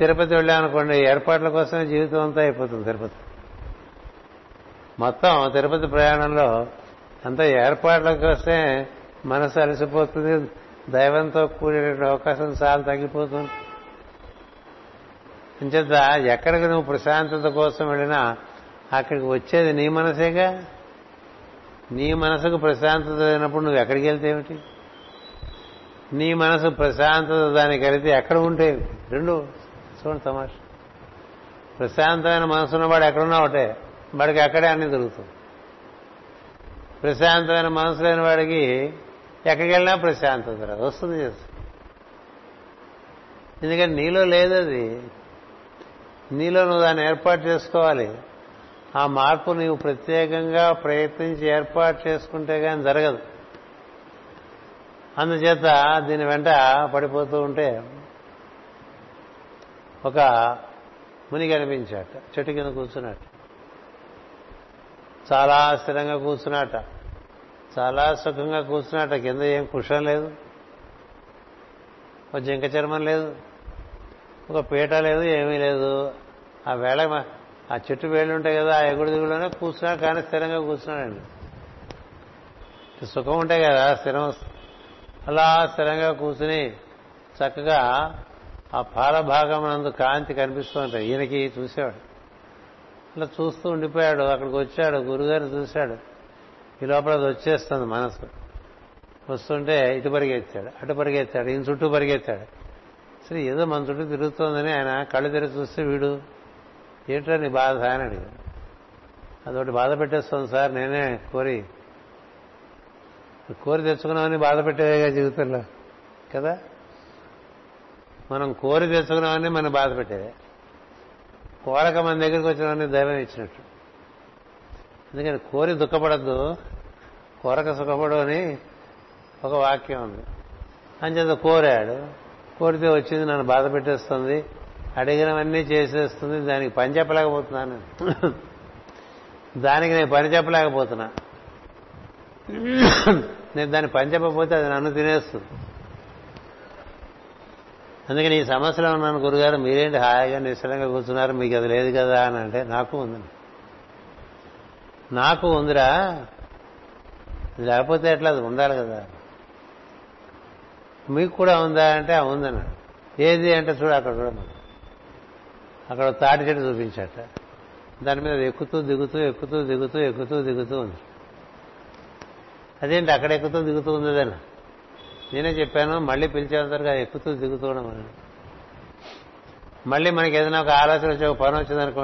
తిరుపతి వెళ్ళామనుకోండి, ఏర్పాట్ల కోసమే జీవితం అంతా అయిపోతుంది. తిరుపతి మొత్తం తిరుపతి ప్రయాణంలో అంత ఏర్పాట్ల కోసమే మనసు అలసిపోతుంది, దైవంతో కూడిన అవకాశం చాలా తగ్గిపోతుంది. అంచేత ఎక్కడికి నువ్వు ప్రశాంతత కోసం వెళ్ళినా అక్కడికి వచ్చేది నీ మనసేగా. నీ మనసుకు ప్రశాంతత అయినప్పుడు నువ్వు ఎక్కడికి వెళ్తే ఏమిటి? నీ మనసు ప్రశాంతత దానికి వెళితే ఎక్కడ ఉంటే రెండు చూడండి తమాష. ప్రశాంతమైన మనసు ఉన్నవాడు ఎక్కడున్నా ఒకటే, వాడికి అక్కడే అన్ని దొరుకుతుంది. ప్రశాంతమైన మనసు లేని వాడికి ఎక్కడికి వెళ్ళినా ప్రశాంతత రాదు, వస్తుంది చేస్తుంది. ఎందుకంటే నీలో లేదు అది, నీలో నువ్వు దాన్ని ఏర్పాటు చేసుకోవాలి. ఆ మార్పు నీవు ప్రత్యేకంగా ప్రయత్నించి ఏర్పాటు చేసుకుంటే కానీ జరగదు. అందుచేత దీని వెంట పడిపోతూ ఉంటే ఒక ముని కనిపించాట, చెట్టు కింద కూర్చున్నట్ట, చాలా స్థిరంగా కూర్చున్నట్ట, చాలా సుఖంగా కూర్చున్నట్ట. కింద ఏం కుషం లేదు, ఒక జింక చర్మం లేదు, ఒక పీట లేదు, ఏమీ లేదు. ఆ వేళ ఆ చెట్టు వేళ్ళు ఉంటాయి కదా, ఆ ఎగుడు దిగుడులోనే కూర్చున్నాడు, కానీ స్థిరంగా కూర్చున్నాడండి. సుఖం ఉంటాయి కదా స్థిరం, అలా స్థిరంగా కూర్చుని చక్కగా ఆ పాల భాగం నందు కాంతి కనిపిస్తూ ఉంటాయి. ఈయనకి చూసేవాడు, అలా చూస్తూ ఉండిపోయాడు. అక్కడికి వచ్చాడు, గురుగారు చూశాడు, ఈ లోపల అది వచ్చేస్తుంది మనసు. వస్తుంటే ఇటు పరిగెత్తాడు, అటు పరిగెత్తాడు, ఈయన చుట్టూ పరిగెత్తాడు. సరే ఏదో మన చుట్టూ తిరుగుతోందని ఆయన కళ్ళు తెరిచి చూస్తే వీడు ఏంటో నీ బాధ అని అడిగాడు. అదొకటి బాధ పెట్టేస్తాను సార్, నేనే కోరి తెచ్చుకున్నామని బాధ పెట్టేవేగా జీవితంలో కదా. మనం కోరి తెచ్చుకున్నామని మనం బాధ పెట్టేదే, కోరక మన దగ్గరికి వచ్చినామని దైవం ఇచ్చినట్టు. ఎందుకని కోరి దుఃఖపడద్దు, కోరక సుఖపడు అని ఒక వాక్యం ఉంది. అంచేత కోరాడు, కోరితే వచ్చింది, నన్ను బాధ పెట్టేస్తుంది, అడిగినవన్నీ చేసేస్తుంది, దానికి పని చెప్పలేకపోతున్నాను, దానికి నేను పని చెప్పలేకపోతున్నా, నేను దాన్ని పని చెప్పకపోతే అది నన్ను తినేస్తుంది. అందుకని ఈ సమస్యలో ఉన్నాను గురుగారు, మీరేంటి హాయిగా నిశ్చలంగా కూర్చున్నారు, మీకు అది లేదు కదా అని అంటే, నాకు ఉందిరా అది లేకపోతే ఎట్లా, అది ఉండాలి కదా. మీకు కూడా ఉందా అంటే ఉందన్నా, ఏది అంటే చూడు అక్కడ చూడమా, అక్కడ తాటి చెట్టు చూపించాట, దాని మీద ఎక్కుతూ దిగుతూ ఉంది. అదేంటి అక్కడ ఎక్కుతూ దిగుతూ ఉందన్న, నేనే చెప్పాను మళ్ళీ పిలిచేంతవరకు అది ఎక్కుతూ దిగుతూ ఉండమని. మళ్ళీ మనకి ఏదైనా ఒక ఆలోచన వచ్చి ఒక పని వచ్చిందనుకోండి,